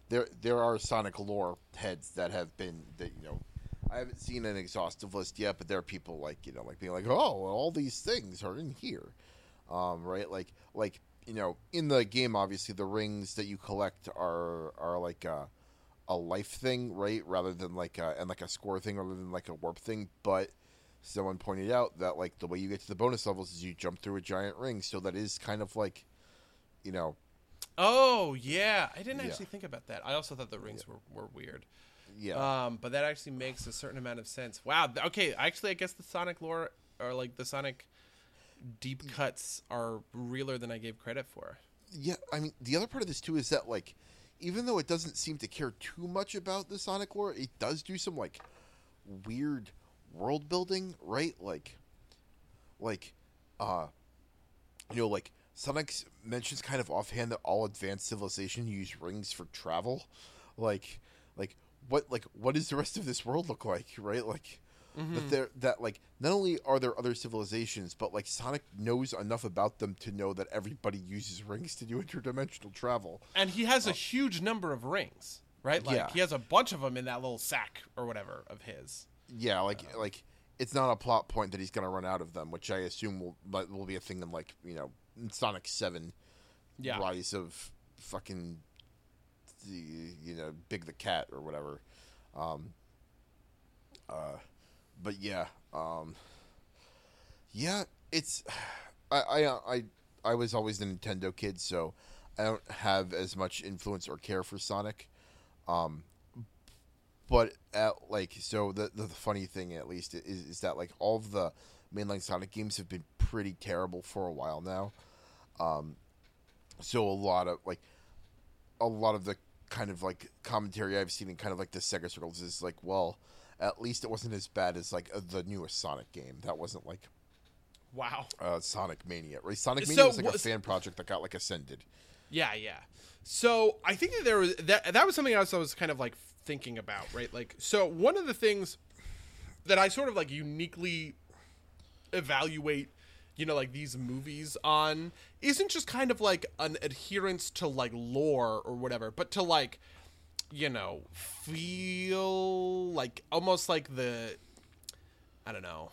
there there are Sonic lore heads that have been that you know, I haven't seen an exhaustive list yet, but there are people like you know like being like, oh, all these things are in here, um, right? Like like you know, in the game, obviously the rings that you collect are are like. Uh, a life thing, right, rather than like a, and like a score thing rather than like a warp thing, but someone pointed out that like the way you get to the bonus levels is you jump through a giant ring, so that is kind of like, you know. Oh, yeah. I didn't yeah. actually think about that. I also thought the rings yeah. were, were weird. Yeah. Um, but that actually makes a certain amount of sense. Wow. Okay, actually, I guess the Sonic lore or like the Sonic deep cuts are realer than I gave credit for. Yeah, I mean, the other part of this, too, is that like, even though it doesn't seem to care too much about the Sonic lore, it does do some, like, weird world building, right? Like, like, uh, you know, like, Sonic mentions kind of offhand that all advanced civilization use rings for travel. Like, like what, like what does the rest of this world look like, right? Like, mm-hmm. that there, that like, not only are there other civilizations, but like Sonic knows enough about them to know that everybody uses rings to do interdimensional travel. And he has um, a huge number of rings, right? Like, yeah. he has a bunch of them in that little sack or whatever of his. Yeah, like, uh, like it's not a plot point that he's going to run out of them, which I assume will will be a thing in, like, you know, Sonic seven, yeah. Rise of fucking, the, you know, Big the Cat or whatever. Um, uh, but yeah, um, yeah, it's, I, I, I, I was always the Nintendo kid, so I don't have as much influence or care for Sonic. Um, but at, like, so the, the the funny thing at least is is that like all of the mainline Sonic games have been pretty terrible for a while now. Um, so a lot of like a lot of the kind of like commentary I've seen in kind of like the Sega circles is like, well, at least it wasn't as bad as like the newest Sonic game. That wasn't like, wow, uh, Sonic Mania. Right? Sonic Mania so, was like was- a fan project that got like ascended. Yeah, yeah. So I think that there was that that was something else I was kind of like thinking about, right? Like, so one of the things that I sort of like uniquely evaluate, you know, like these movies on isn't just kind of like an adherence to like lore or whatever, but to like, you know, feel like almost like the, I don't know.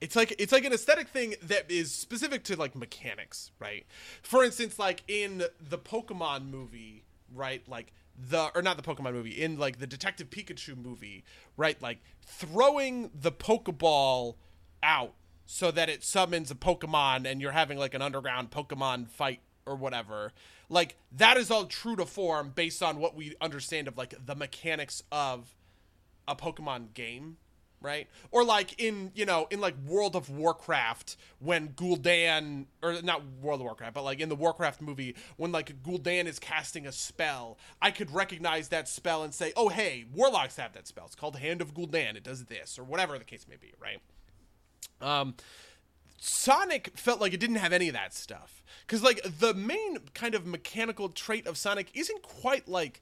It's like it's like an aesthetic thing that is specific to like mechanics, right? For instance, like in the Pokemon movie, right? Like the or not the Pokemon movie, in like the Detective Pikachu movie, right? Like throwing the Pokeball out so that it summons a Pokemon and you're having like an underground Pokemon fight or whatever. Like that is all true to form based on what we understand of like the mechanics of a Pokemon game. Right? Or like in, you know, in like World of Warcraft when Gul'dan, or not World of Warcraft, but like in the Warcraft movie when like Gul'dan is casting a spell, I could recognize that spell and say, oh, hey, warlocks have that spell. It's called Hand of Gul'dan. It does this or whatever the case may be. Right. Um, Sonic felt like it didn't have any of that stuff. Cause like the main kind of mechanical trait of Sonic isn't quite like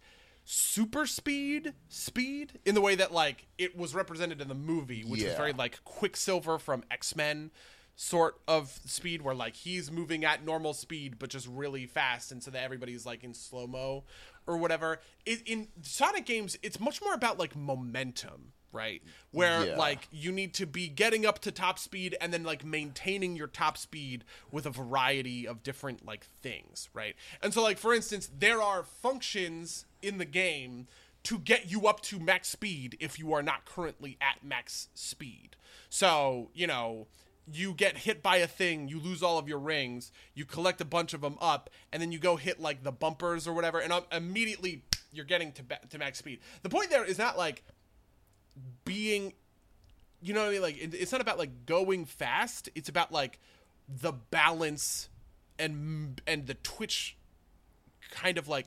super speed speed in the way that like it was represented in the movie, which yeah. was very like Quicksilver from X-Men sort of speed, where like he's moving at normal speed but just really fast, and so that everybody's like in slow-mo or whatever. It, in Sonic games it's much more about like momentum, right? Where yeah. like you need to be getting up to top speed and then like maintaining your top speed with a variety of different like things, right? And so like for instance there are functions in the game to get you up to max speed if you are not currently at max speed. So, you know, you get hit by a thing, you lose all of your rings, you collect a bunch of them up, and then you go hit like the bumpers or whatever, and immediately you're getting to, ba- to max speed. The point there is not like being, you know what I mean? Like it, it's not about like going fast. It's about like the balance and, and the twitch kind of like,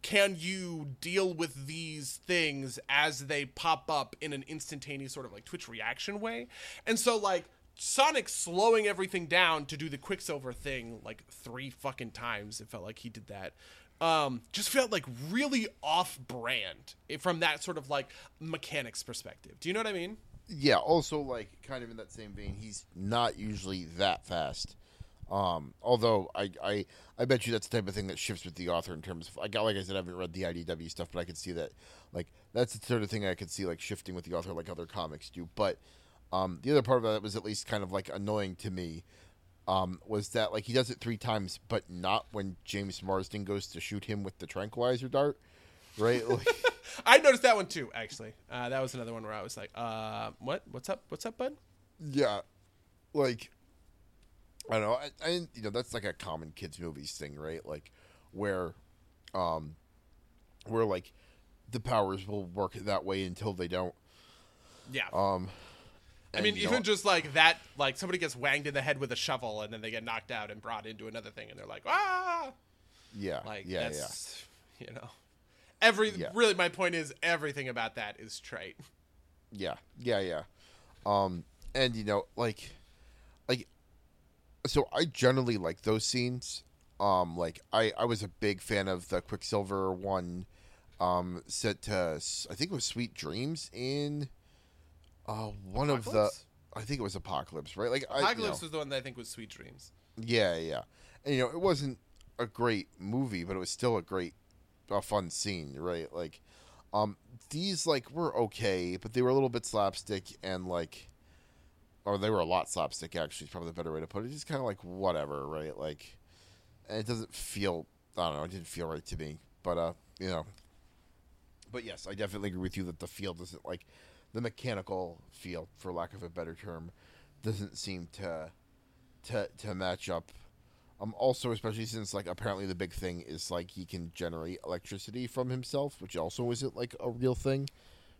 can you deal with these things as they pop up in an instantaneous sort of like twitch reaction way? And so like Sonic slowing everything down to do the Quicksilver thing like three fucking times, it felt like he did that, um, just felt like really off brand from that sort of like mechanics perspective. Do you know what I mean? Yeah. Also like kind of in that same vein, he's not usually that fast. Um, although I, I, I bet you that's the type of thing that shifts with the author in terms of, I got, like I said, I haven't read the I D W stuff, but I could see that like, that's the sort of thing I could see like shifting with the author, like other comics do. But, um, the other part of that was at least kind of like annoying to me, um, was that like, he does it three times, but not when James Marsden goes to shoot him with the tranquilizer dart. Right. Like, I noticed that one too, actually. Uh, that was another one where I was like, uh, what, what's up? What's up, bud? Yeah. Like, I don't know, I, I, you know, that's like a common kids' movies thing, right? Like, where, um, where like the powers will work that way until they don't. Yeah. Um, I mean, even know, just like that, like somebody gets wanged in the head with a shovel and then they get knocked out and brought into another thing, and they're like, ah. Yeah. Like yeah, that's, yeah. you know, every yeah. really my point is everything about that is trite. Yeah. Yeah. Yeah. Um, and you know, like. so I generally like those scenes. Um, like I, I was a big fan of the Quicksilver one, um, set to I think it was Sweet Dreams in, uh, one Apocalypse? Of the I think it was Apocalypse, right? Like Apocalypse I, you know, was the one that I think was Sweet Dreams. Yeah, yeah, and, you know, it wasn't a great movie, but it was still a great, a fun scene, right? Like, um, these like were okay, but they were a little bit slapstick and like, or they were a lot slapstick actually. Is probably the better way to put it. Just kind of like whatever, right? Like. And it doesn't feel, I don't know, it didn't feel right to me. But, uh, you know, but yes, I definitely agree with you that the feel doesn't, like, the mechanical feel, for lack of a better term, doesn't seem to to, to match up. Um, also, especially since, like, apparently the big thing is, like, he can generate electricity from himself, which also isn't, like, a real thing,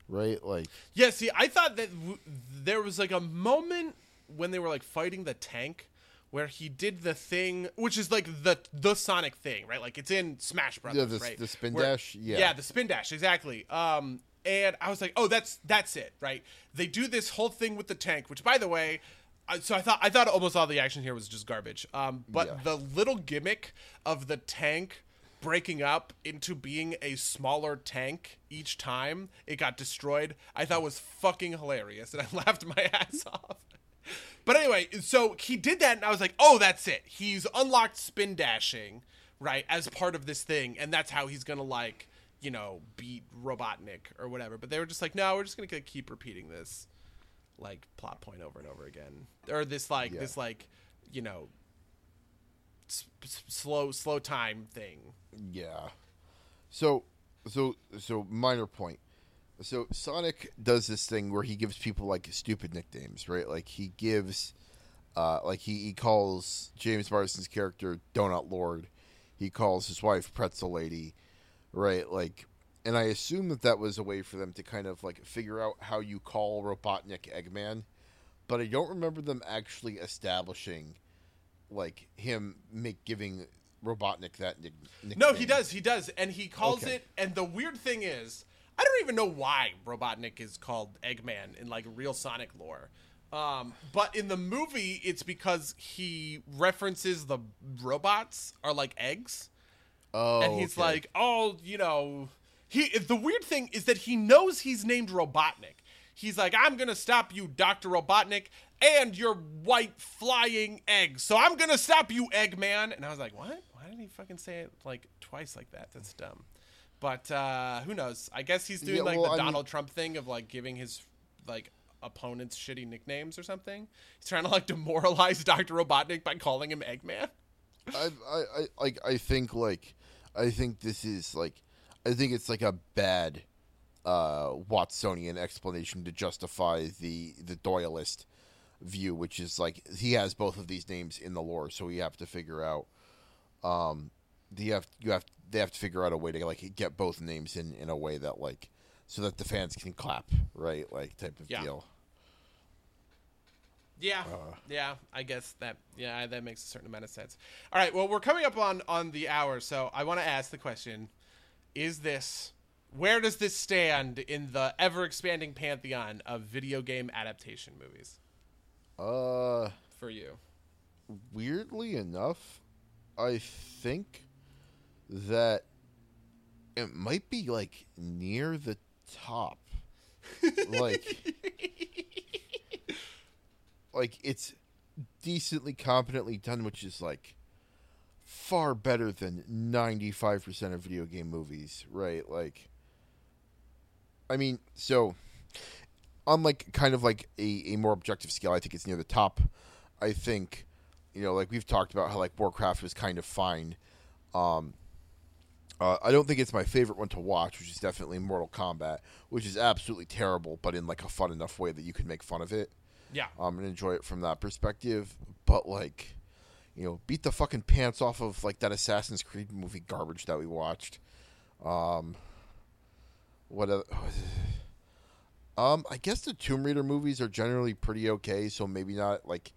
right? Like, yeah, see, I thought that w- there was, like, a moment when they were, like, fighting the tank. Where he did the thing, which is like the the Sonic thing, right? Like it's in Smash Brothers, yeah, the, right? The spin Where, dash, yeah. Yeah, the spin dash, exactly. Um, and I was like, oh, that's that's it, right? They do this whole thing with the tank, which, by the way, I, so I thought I thought almost all the action here was just garbage. Um, but yeah. The little gimmick of the tank breaking up into being a smaller tank each time it got destroyed, I thought was fucking hilarious, and I laughed my ass off. But anyway, so he did that, and I was like, oh, that's it. He's unlocked spin dashing, right, as part of this thing, and that's how he's going to, like, you know, beat Robotnik or whatever. But they were just like, no, we're just going to keep repeating this, like, plot point over and over again. Or this, like, yeah. this like, you know, s- s- slow slow time thing. Yeah. So, so, so minor point. So Sonic does this thing where he gives people, like, stupid nicknames, right? Like, he gives, uh, like, he, he calls James Marsden's character Donut Lord. He calls his wife Pretzel Lady, right? Like, and I assume that that was a way for them to kind of, like, figure out how you call Robotnik Eggman. But I don't remember them actually establishing, like, him make giving Robotnik that nick- nickname. No, he does. He does. And he calls okay. it. And the weird thing is, I don't even know why Robotnik is called Eggman in, like, real Sonic lore. Um, but in the movie, it's because he references the robots are like eggs. Oh, and he's okay. like, oh, you know, he, the weird thing is that he knows he's named Robotnik. He's like, I'm going to stop you, Doctor Robotnik, and your white flying eggs. So I'm going to stop you, Eggman. And I was like, what? Why didn't he fucking say it like twice like that? That's dumb. But uh, who knows? I guess he's doing yeah, like well, the I Donald mean, Trump thing of like giving his like opponents shitty nicknames or something. He's trying to like demoralize Doctor Robotnik by calling him Eggman. I I like I think like I think this is like I think it's like a bad uh, Watsonian explanation to justify the the Doyleist view, which is like he has both of these names in the lore, so we have to figure out. Um, you have you have. They have to figure out a way to like get both names in, in a way that like so that the fans can clap, right? Like type of yeah. deal. Yeah, uh, yeah. I guess that yeah that makes a certain amount of sense. All right, well we're coming up on, on the hour, so I want to ask the question: Is this where does this stand in the ever expanding pantheon of video game adaptation movies? Uh, for you. Weirdly enough, I think. That it might be like near the top, like, like it's decently competently done, which is like far better than ninety-five percent of video game movies, right? Like, I mean, so on like kind of like a, a more objective scale, I think it's near the top. I think, you know, like we've talked about how like Warcraft was kind of fine. Um, Uh, I don't think it's my favorite one to watch, which is definitely Mortal Kombat, which is absolutely terrible, but in, like, a fun enough way that you can make fun of it. Yeah. Um, and enjoy it from that perspective. But, like, you know, beat the fucking pants off of, like, that Assassin's Creed movie garbage that we watched. Um, what other... Um, I guess the Tomb Raider movies are generally pretty okay, so maybe not, like,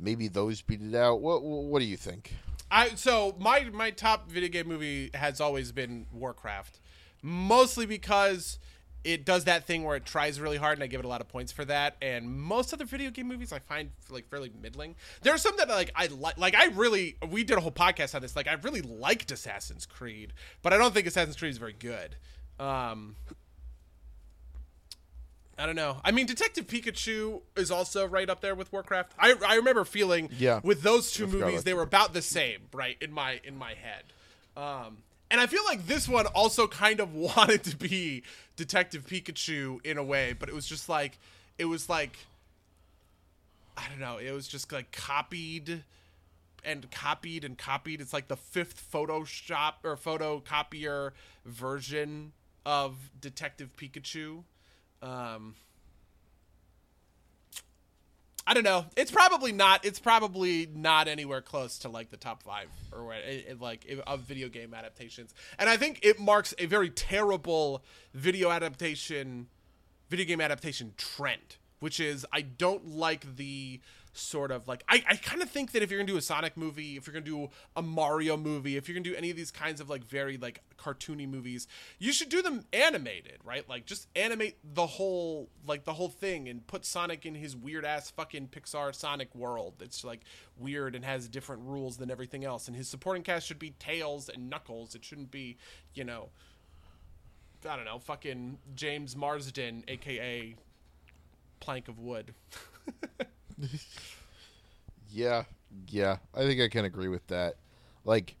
maybe those beat it out. What, what do you think? I, so my, my top video game movie has always been Warcraft, mostly because it does that thing where it tries really hard, and I give it a lot of points for that. And most other video game movies I find like fairly middling. There are some that like I like. Like I really, we did a whole podcast on this. Like I really liked Assassin's Creed, but I don't think Assassin's Creed is very good. Um, I don't know. I mean, Detective Pikachu is also right up there with Warcraft. I I remember feeling yeah, with those two movies they were about the same, right, in my in my head. Um, and I feel like this one also kind of wanted to be Detective Pikachu in a way, but it was just like, it was like, I don't know. It was just like copied and copied and copied. It's like the fifth Photoshop or photocopier version of Detective Pikachu. Um, I don't know. It's probably not. It's probably not anywhere close to like the top five or what, it, it, like it, of video game adaptations. And I think it marks a very terrible video adaptation, video game adaptation trend, which is I don't like the sort of like I, I kind of think that if you're gonna do a Sonic movie, if you're gonna do a Mario movie, if you're gonna do any of these kinds of like very like cartoony movies, you should do them animated, right? Like just animate the whole like the whole thing and put Sonic in his weird ass fucking Pixar Sonic world that's like weird and has different rules than everything else, and his supporting cast should be Tails and Knuckles. It shouldn't be, you know, I don't know, fucking James Marsden, aka Plank of Wood. yeah yeah I think I can agree with that. Like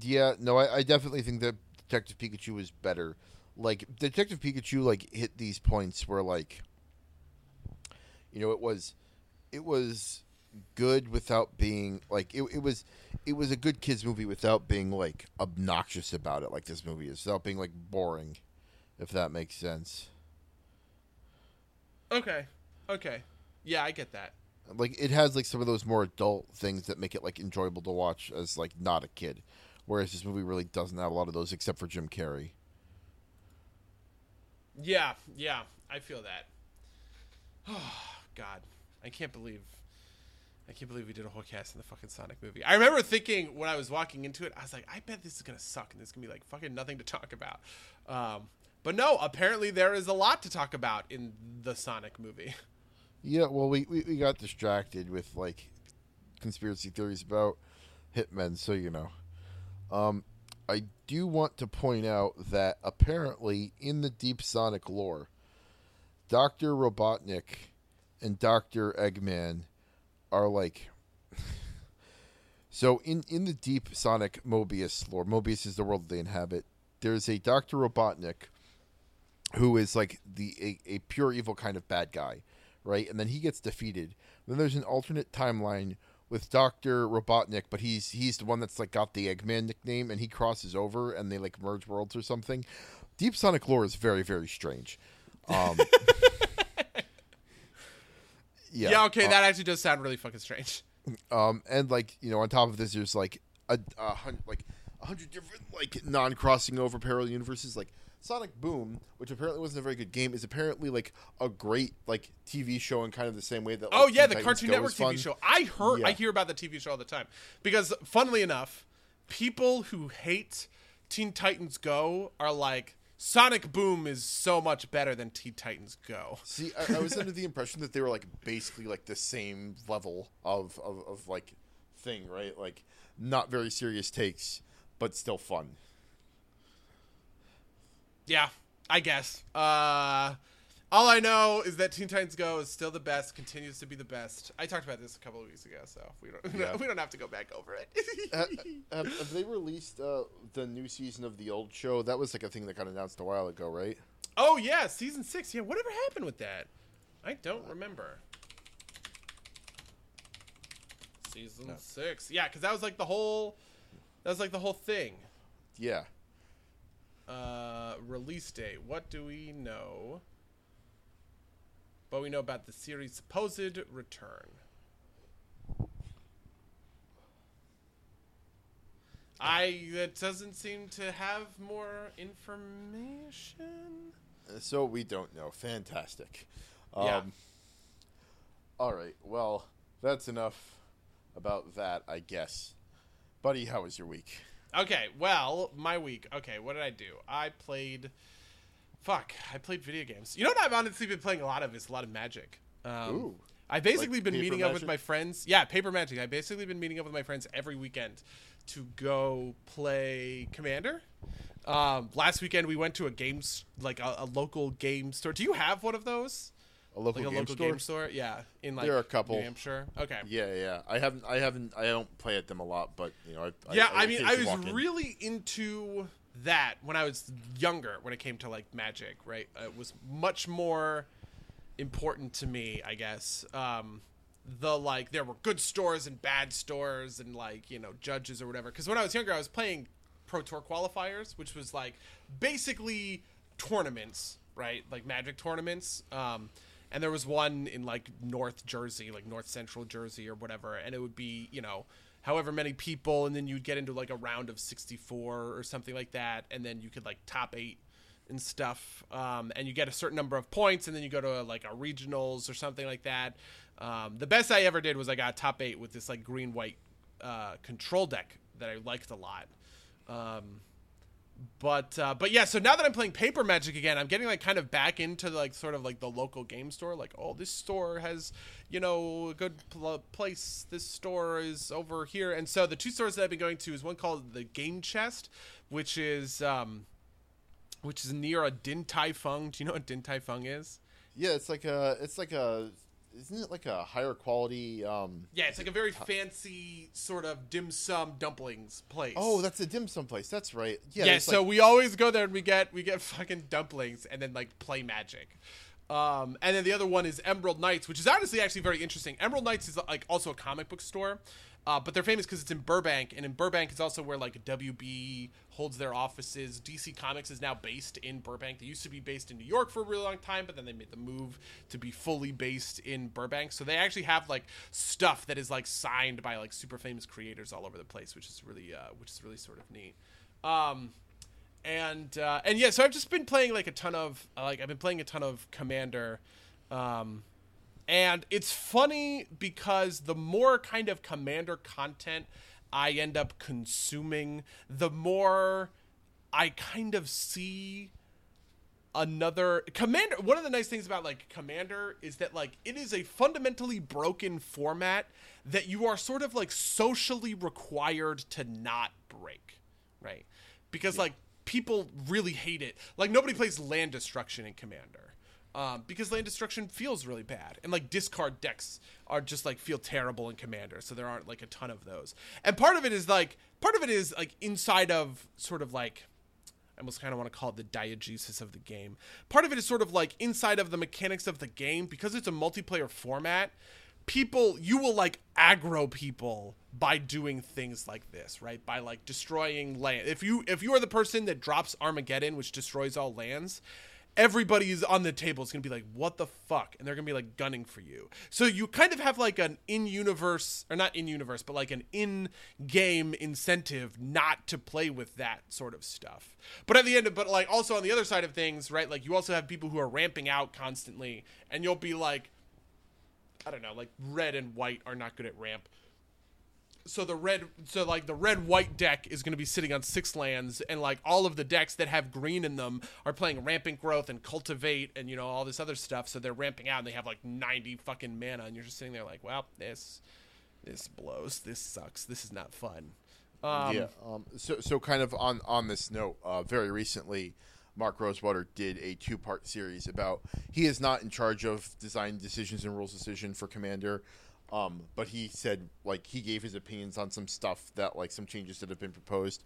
yeah no I, I definitely think that Detective Pikachu was better. Like Detective Pikachu like hit these points where like, you know, it was it was good without being like it, it was it was a good kids movie without being like obnoxious about it like this movie is, without being like boring, if that makes sense. Okay okay yeah, I get that. Like, it has, like, some of those more adult things that make it, like, enjoyable to watch as, like, not a kid. Whereas this movie really doesn't have a lot of those except for Jim Carrey. Yeah, yeah, I feel that. Oh, God. I can't believe... I can't believe we did a whole cast in the fucking Sonic movie. I remember thinking when I was walking into it, I was like, I bet this is gonna suck and there's gonna be, like, fucking nothing to talk about. Um, but no, apparently there is a lot to talk about in the Sonic movie. Yeah, well, we, we, we got distracted with, like, conspiracy theories about hitmen, so you know. Um, I do want to point out that apparently in the deep Sonic lore, Doctor Robotnik and Doctor Eggman are, like... so in, in the deep Sonic Mobius lore, Mobius is the world they inhabit, there's a Doctor Robotnik who is, like, the a, a pure evil kind of bad guy. Right, and then he gets defeated. Then there's an alternate timeline with Doctor Robotnik, but he's he's the one that's like got the Eggman nickname, and he crosses over, and they like merge worlds or something. Deep Sonic lore is very very strange. Um, yeah. Yeah. Okay, uh, that actually does sound really fucking strange. Um, and like you know, on top of this, there's like a, a hundred, like a hundred different like non-crossing over parallel universes, like. Sonic Boom, which apparently wasn't a very good game, is apparently like a great like T V show in kind of the same way that. Like, oh yeah, Teen the Titans Cartoon Go Network T V show. I heard, yeah. I hear about the T V show all the time because, funnily enough, people who hate Teen Titans Go are like Sonic Boom is so much better than Teen Titans Go. See, I, I was under the impression that they were like basically like the same level of of, of like thing, right? Like not very serious takes, but still fun. Yeah, I guess. Uh, all I know is that Teen Titans Go is still the best, continues to be the best. I talked about this a couple of weeks ago, so we don't yeah. we don't have to go back over it. uh, have, have they released uh, the new season of the old show? That was like a thing that got announced a while ago, right? Oh, yeah, season six. Yeah, whatever happened with that? I don't remember. Season no. six. Yeah, because that was like the whole that was like the whole thing. Yeah. Uh, release date. What do we know? But we know about the series' supposed return. I that doesn't seem to have more information. So we don't know. Fantastic. Um, yeah. All right. Well, that's enough about that, I guess. Buddy, how was your week? Okay, well, my week. Okay, what did I do? I played Fuck, I played video games. You know what I've honestly been playing a lot of is a lot of Magic. Um, Ooh. I've basically like been meeting magic? up with my friends. Yeah, Paper Magic. I've basically been meeting up with my friends every weekend to go play Commander. Um, last weekend, we went to a game, like a, a local game store. Do you have one of those? A local, like a game, local store? game store? Yeah. In like there are a couple. New Hampshire. Okay. Yeah, yeah. I haven't, I haven't, I don't play at them a lot, but, you know, I, yeah, I, I mean, I was really in. into that when I was younger, when it came to like Magic, right? It was much more important to me, I guess. Um, the like, there were good stores and bad stores and like, you know, judges or whatever. Because when I was younger, I was playing Pro Tour qualifiers, which was like basically tournaments, right? Like Magic tournaments. Um, and there was one in like North Jersey, like North Central Jersey or whatever. And it would be, you know, however many people. And then you'd get into like a round of sixty-four or something like that. And then you could like top eight and stuff. Um, and you get a certain number of points. And then you go to a, like a regionals or something like that. Um, the best I ever did was I got top eight with this like green white uh, control deck that I liked a lot. Um, But, uh, but yeah, so now that I'm playing Paper Magic again, I'm getting like kind of back into like sort of like the local game store. Like, oh, this store has, you know, a good pl- place. This store is over here. And so the two stores that I've been going to is one called the Game Chest, which is, um, which is near a Din Tai Fung. Do you know what Din Tai Fung is? Yeah. It's like a, it's like a, isn't it like a higher quality? Um, yeah, it's like a very fancy sort of dim sum dumplings place. Oh, that's a dim sum place. That's right. Yeah. Yeah. So like- we always go there and we get we get fucking dumplings and then like play Magic. Um, and then the other one is Emerald Knights, which is honestly actually very interesting. Emerald Knights is like also a comic book store, uh, but they're famous because it's in Burbank, and in Burbank is also where like W B holds their offices. D C Comics is now based in Burbank. They used to be based in New York for a really long time, but then they made the move to be fully based in Burbank. So they actually have like stuff that is like signed by like super famous creators all over the place, which is really uh, which is really sort of neat. Um, And, uh, and yeah, so I've just been playing like a ton of, like I've been playing a ton of Commander. Um, and it's funny because the more kind of Commander content I end up consuming, the more I kind of see another Commander. One of the nice things about like Commander is that like, it is a fundamentally broken format that you are sort of like socially required to not break. Right. Because yeah. like, people really hate it. Like, nobody plays land destruction in Commander um, because land destruction feels really bad. And, like, discard decks are just, like, feel terrible in Commander. So there aren't, like, a ton of those. And part of it is, like, part of it is, like, inside of sort of, like, I almost kind of want to call it the diegesis of the game. Part of it is sort of, like, inside of the mechanics of the game. Because it's a multiplayer format, people, you will, like, aggro people by doing things like this, right? By like destroying land. If you if you are the person that drops Armageddon, which destroys all lands, everybody's on the table is gonna be like, what the fuck? And they're gonna be like gunning for you. So you kind of have like an in-universe, or not in-universe, but like an in-game incentive not to play with that sort of stuff. But at the end of, but like also on the other side of things, right? Like you also have people who are ramping out constantly, and you'll be like, I don't know, like red and white are not good at ramp. So the red, so like the red white deck is going to be sitting on six lands, and like all of the decks that have green in them are playing rampant growth and cultivate and, you know, all this other stuff. So they're ramping out and they have like ninety fucking mana, and you're just sitting there like, well, this, this blows. This sucks. This is not fun. Um, yeah. Um, so, so kind of on, on this note, uh, very recently, Mark Rosewater did a two part series about, he is not in charge of design decisions and rules decision for Commander. Um, but he said, like, he gave his opinions on some stuff that, like, some changes that have been proposed.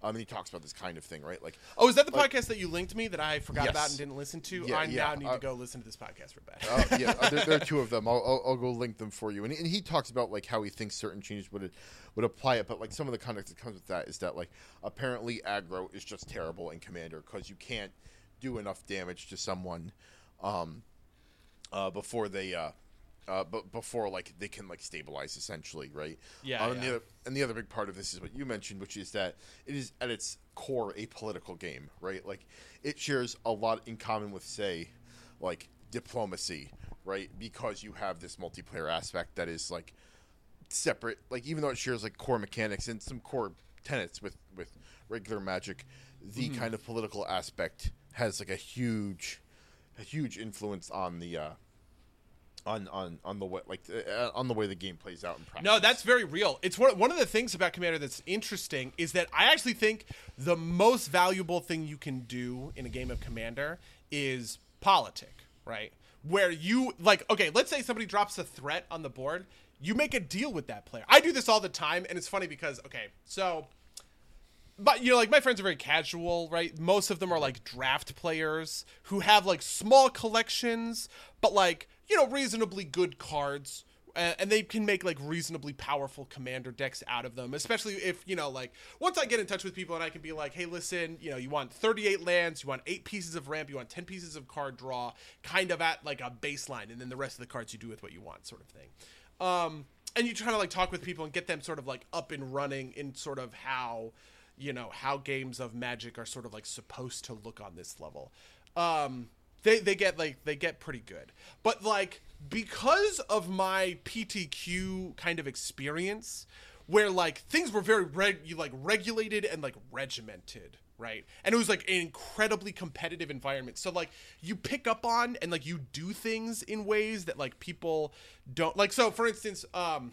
Um, and he talks about this kind of thing, right? Like, oh, is that the like, podcast that you linked me that I forgot yes. about and didn't listen to? Yeah, I yeah. now need uh, to go listen to this podcast for bad. Uh, yeah, uh, there, there are two of them. I'll, I'll I'll go link them for you. And and he talks about like how he thinks certain changes would would apply it, but like some of the context that comes with that is that like apparently aggro is just terrible in Commander because you can't do enough damage to someone, um, uh, before they uh. Uh, but before, like, they can, like, stabilize, essentially, right? Yeah, um, and, yeah. The other, and the other big part of this is what you mentioned, which is that it is, at its core, a political game, right? Like, it shares a lot in common with, say, like, Diplomacy, right? Because you have this multiplayer aspect that is, like, separate. Like, even though it shares, like, core mechanics and some core tenets with, with regular Magic, the mm-hmm. kind of political aspect has like a huge, a huge influence on the, uh, on on on the way like uh, on the way the game plays out in practice. No, that's very real. It's one one of the things about Commander that's interesting is that I actually think the most valuable thing you can do in a game of Commander is politic, right? Where you like, okay, let's say somebody drops a threat on the board, you make a deal with that player. I do this all the time, and it's funny because okay, so. But, you know, like, my friends are very casual, right? Most of them are, like, draft players who have, like, small collections, but, like, you know, reasonably good cards. Uh, and they can make, like, reasonably powerful Commander decks out of them. Especially if, you know, like, once I get in touch with people and I can be like, hey, listen, you know, you want thirty-eight lands, you want eight pieces of ramp, you want ten pieces of card draw, kind of at, like, a baseline. And then the rest of the cards you do with what you want sort of thing. Um, and you try to, like, talk with people and get them sort of, like, up and running in sort of how... you know, how games of Magic are sort of like supposed to look on this level. Um, they, they get like, they get pretty good, but like, because of my P T Q kind of experience where like things were very reg- like regulated and like regimented. Right. And it was like an incredibly competitive environment. So like you pick up on, and like you do things in ways that like people don't like. So for instance, um,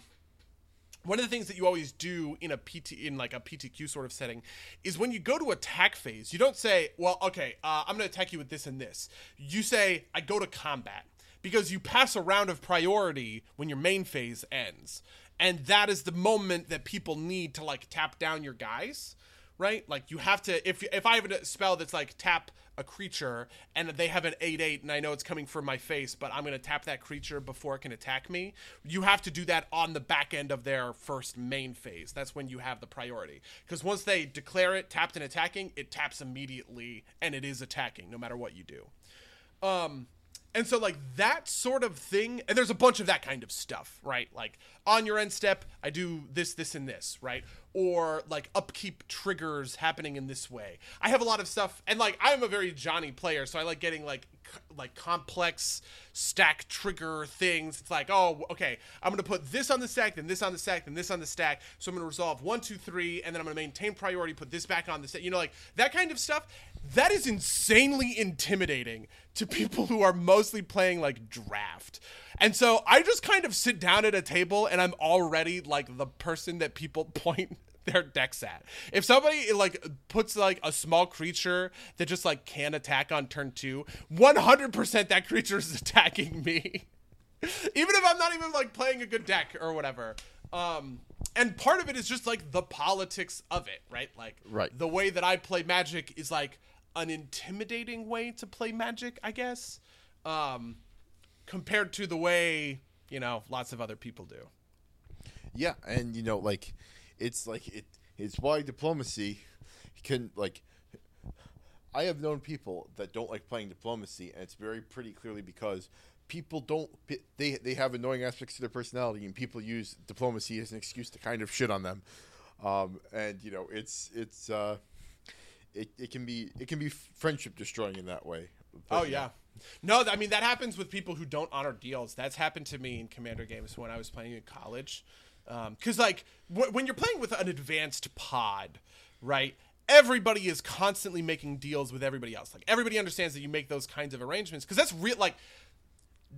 one of the things that you always do in a P T, in like a P T Q sort of setting, is when you go to attack phase, you don't say, well, okay, uh, I'm going to attack you with this and this. You say, I go to combat, because you pass a round of priority when your main phase ends. And that is the moment that people need to like tap down your guys, right? Like you have to, if if I have a spell that's like tap a creature and they have an eight eight and I know it's coming from my face, but I'm going to tap that creature before it can attack me. You have to do that on the back end of their first main phase. That's when you have the priority, because once they declare it tapped and attacking, it taps immediately and it is attacking no matter what you do. Um, and so like that sort of thing, and there's a bunch of that kind of stuff, right? Like on your end step, I do this, this, and this, right? Or like upkeep triggers happening in this way. I have a lot of stuff, and like I'm a very Johnny player, so I like getting like c- like complex stack trigger things. It's like, oh, okay, I'm gonna put this on the stack, then this on the stack, then this on the stack. So I'm gonna resolve one, two, three, and then I'm gonna maintain priority, put this back on the stack. You know, like that kind of stuff. That is insanely intimidating to people who are mostly playing like draft. And so I just kind of sit down at a table and I'm already like the person that people point their decks at. If somebody like puts like a small creature that just like can attack on turn two, one hundred percent that creature is attacking me. Even if I'm not even like playing a good deck or whatever. Um, and part of it is just like the politics of it, right? Like right. The way that I play Magic is like an intimidating way to play Magic, I guess. Um, compared to the way, you know, lots of other people do. Yeah, and you know, like it's like it it's why Diplomacy can like I have known people that don't like playing Diplomacy, and it's very pretty clearly because people don't they they have annoying aspects to their personality, and people use Diplomacy as an excuse to kind of shit on them. Um, and you know, it's it's uh it, it can be it can be friendship destroying in that way. But, oh yeah. No, I mean, that happens with people who don't honor deals. That's happened to me in Commander games when I was playing in college. Because, um, like, w- when you're playing with an advanced pod, right, everybody is constantly making deals with everybody else. Like, everybody understands that you make those kinds of arrangements. Because that's real, like,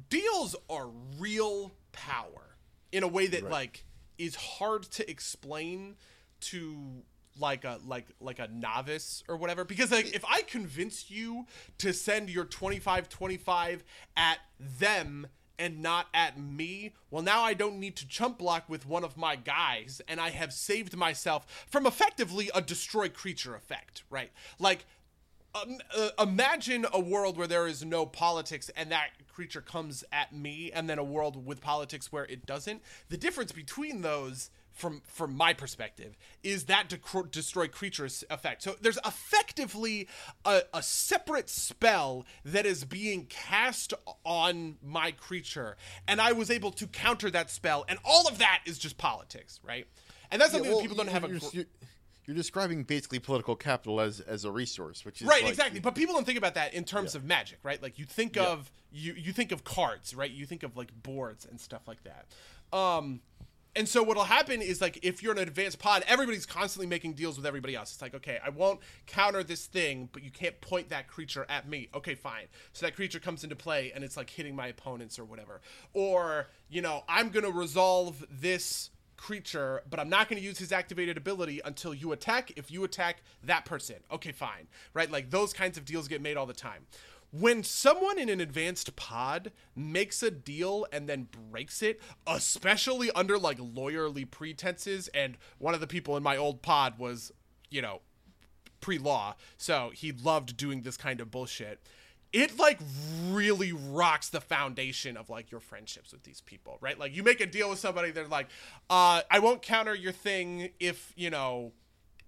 deals are real power in a way that, right. like, is hard to explain to... like a like like a novice or whatever, because like if I convince you to send your twenty-five twenty-five at them and not at me, well, now I don't need to chump block with one of my guys, and I have saved myself from effectively a destroy creature effect, right? Like um, uh, imagine a world where there is no politics and that creature comes at me, and then a world with politics where it doesn't. The difference between those From from my perspective, is that dec- destroy creatures effect. So there's effectively a, a separate spell that is being cast on my creature, and I was able to counter that spell, and all of that is just politics, right? And that's something yeah, well, that people don't have a... You're, you're describing basically political capital as, as a resource, which is right, like, exactly. But people don't think about that in terms yeah. of Magic, right? Like you think yeah. of you you think of cards, right? You think of like boards and stuff like that. Um, And so what'll happen is, like, if you're an advanced pod, everybody's constantly making deals with everybody else. It's like, okay, I won't counter this thing, but you can't point that creature at me. Okay, fine. So that creature comes into play, and it's, like, hitting my opponents or whatever. Or, you know, I'm going to resolve this creature, but I'm not going to use his activated ability until you attack. If you attack that person, okay, fine. Right? Like, those kinds of deals get made all the time. When someone in an advanced pod makes a deal and then breaks it, especially under, like, lawyerly pretenses, and one of the people in my old pod was, you know, pre-law, so he loved doing this kind of bullshit, it, like, really rocks the foundation of, like, your friendships with these people, right? Like, you make a deal with somebody, they're like, uh, I won't counter your thing if, you know,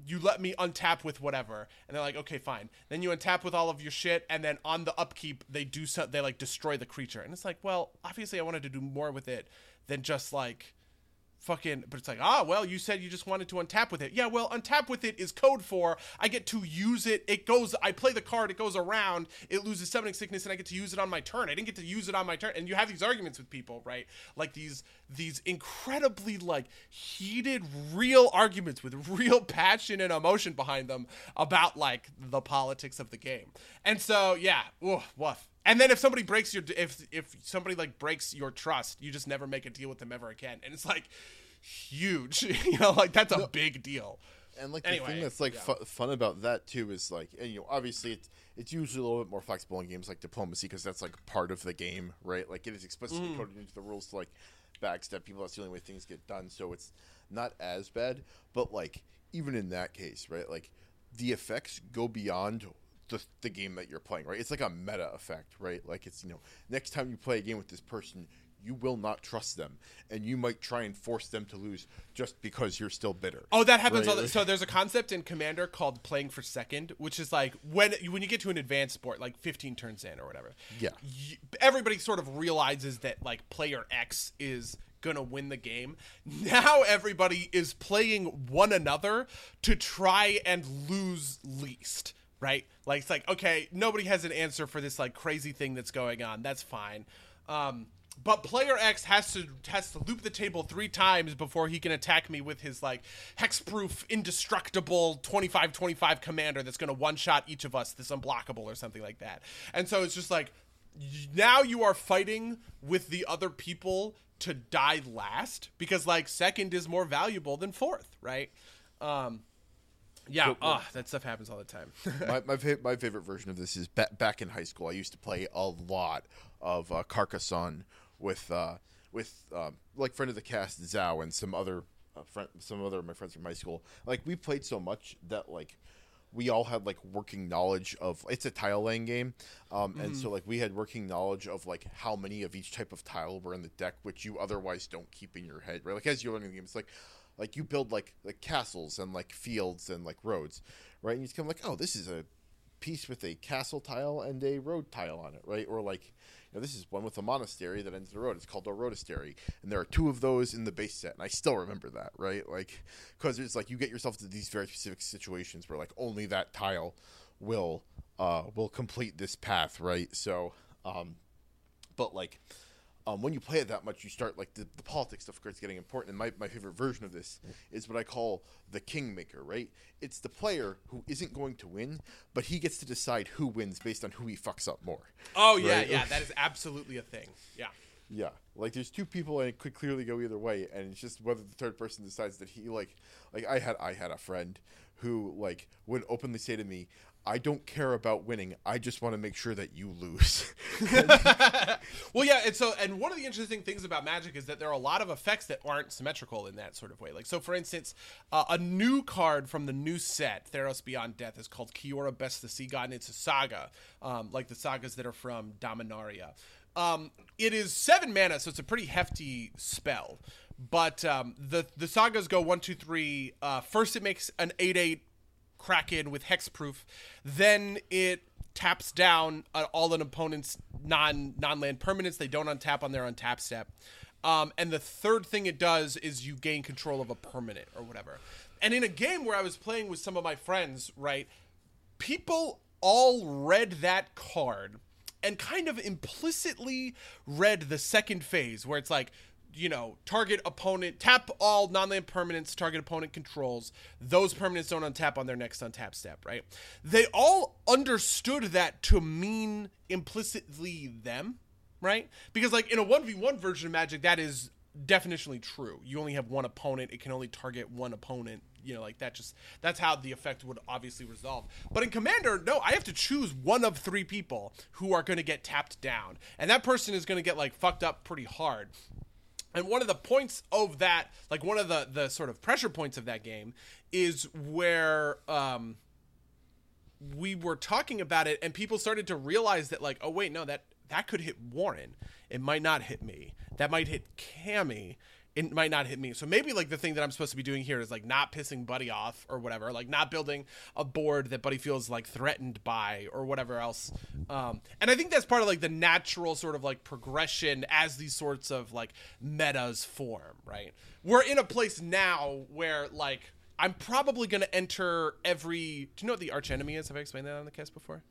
you let me untap with whatever. And they're like, okay, fine. Then you untap with all of your shit, and then on the upkeep, they do so- they like destroy the creature. And it's like, well, obviously I wanted to do more with it than just like fucking, but it's like, ah, well, you said you just wanted to untap with it. Yeah, well, untap with it is code for I get to use it. It goes, I play the card, it goes around, it loses summoning sickness, and I get to use it on my turn. I didn't get to use it on my turn. And you have these arguments with people, right? Like these these incredibly like heated, real arguments with real passion and emotion behind them about like the politics of the game. And so, yeah, ooh, woof. And then if somebody breaks your, if if somebody like breaks your trust, you just never make a deal with them ever again. And it's like huge, you know, like that's a no, big deal. And like anyway, the thing that's like yeah. fu- fun about that too is like, and you know, obviously it's it's usually a little bit more flexible in games like Diplomacy because that's like part of the game, right? Like it is explicitly mm. coded into the rules to like backstep people. That's the only way things get done. So it's not as bad, but like even in that case, right? Like the effects go beyond The, the game that you're playing, right? It's like a meta effect, right? Like it's, you know, next time you play a game with this person, you will not trust them, and you might try and force them to lose just because you're still bitter. Oh, that happens. Right? All the, so there's a concept in Commander called playing for second, which is like when when you get to an advanced sport, like fifteen turns in or whatever. Yeah, you, everybody sort of realizes that like player X is gonna win the game. Now everybody is playing one another to try and lose least. Right? Like, it's like, okay, nobody has an answer for this, like, crazy thing that's going on. That's fine. Um, but player X has to has to loop the table three times before he can attack me with his, like, hexproof, indestructible twenty-five twenty-five commander that's going to one-shot each of us, this unblockable or something like that. And so it's just like, now you are fighting with the other people to die last because, like, second is more valuable than fourth, right? Um Yeah, but, oh, that stuff happens all the time. my my, fa- my favorite version of this is ba- back in high school. I used to play a lot of uh, Carcassonne with uh, with um, like friend of the cast Zhao and some other uh, friend, some other of my friends from high school. Like we played so much that like we all had like working knowledge of it's a tile laying game, um, mm-hmm. and so like we had working knowledge of like how many of each type of tile were in the deck, which you otherwise don't keep in your head, right? Like as you're learning the game, it's like. Like, you build, like, like castles and, like, fields and, like, roads, right? And you just come, like, oh, this is a piece with a castle tile and a road tile on it, right? Or, like, you know, this is one with a monastery that ends the road. It's called a rodastery. And there are two of those in the base set. And I still remember that, right? Like, because it's, like, you get yourself to these very specific situations where, like, only that tile will uh, will complete this path, right? So, um, but, like... Um, when you play it that much, you start, like, the, the politics stuff starts getting important. And my, my favorite version of this is what I call the kingmaker, right? It's the player who isn't going to win, but he gets to decide who wins based on who he fucks up more. Oh, yeah, right? yeah. That is absolutely a thing. Yeah. Yeah. Like, there's two people, and it could clearly go either way. And it's just whether the third person decides that he, like... Like, I had I had a friend who, like, would openly say to me, I don't care about winning. I just want to make sure that you lose. Well, yeah. And so, and one of the interesting things about Magic is that there are a lot of effects that aren't symmetrical in that sort of way. Like, so for instance, uh, a new card from the new set, Theros Beyond Death, is called Kiora Best the Sea God, and it's a saga, um, like the sagas that are from Dominaria. Um, it is seven mana, so it's a pretty hefty spell. But um, the, the sagas go one, two, three. Uh, first, it makes an eight eight Kraken with hexproof, then it taps down uh, all an opponent's non non-land permanents they don't untap on their untap step, um, and the third thing it does is you gain control of a permanent or whatever. And in a game where I was playing with some of my friends, right, people all read that card and kind of implicitly read the second phase where it's like you know, target opponent, tap all non-land permanents target opponent controls. Those permanents don't untap on their next untap step, right? They all understood that to mean implicitly them, right? Because, like, in a one v one version of Magic, that is definitionally true. You only have one opponent. It can only target one opponent. You know, like, that just, that's how the effect would obviously resolve. But in Commander, no, I have to choose one of three people who are going to get tapped down. And that person is going to get, like, fucked up pretty hard. And one of the points of that, like, one of the, the sort of pressure points of that game is where um, we were talking about it and people started to realize that, like, oh, wait, no, that, that could hit Warren. It might not hit me. That might hit Cammy. It might not hit me. So maybe, like, the thing that I'm supposed to be doing here is, like, not pissing Buddy off or whatever, like, not building a board that Buddy feels, like, threatened by or whatever else. Um, and I think that's part of, like, the natural sort of, like, progression as these sorts of, like, metas form, right? We're in a place now where, like, I'm probably going to enter every... Do you know what the archenemy is? Have I explained that on the cast before?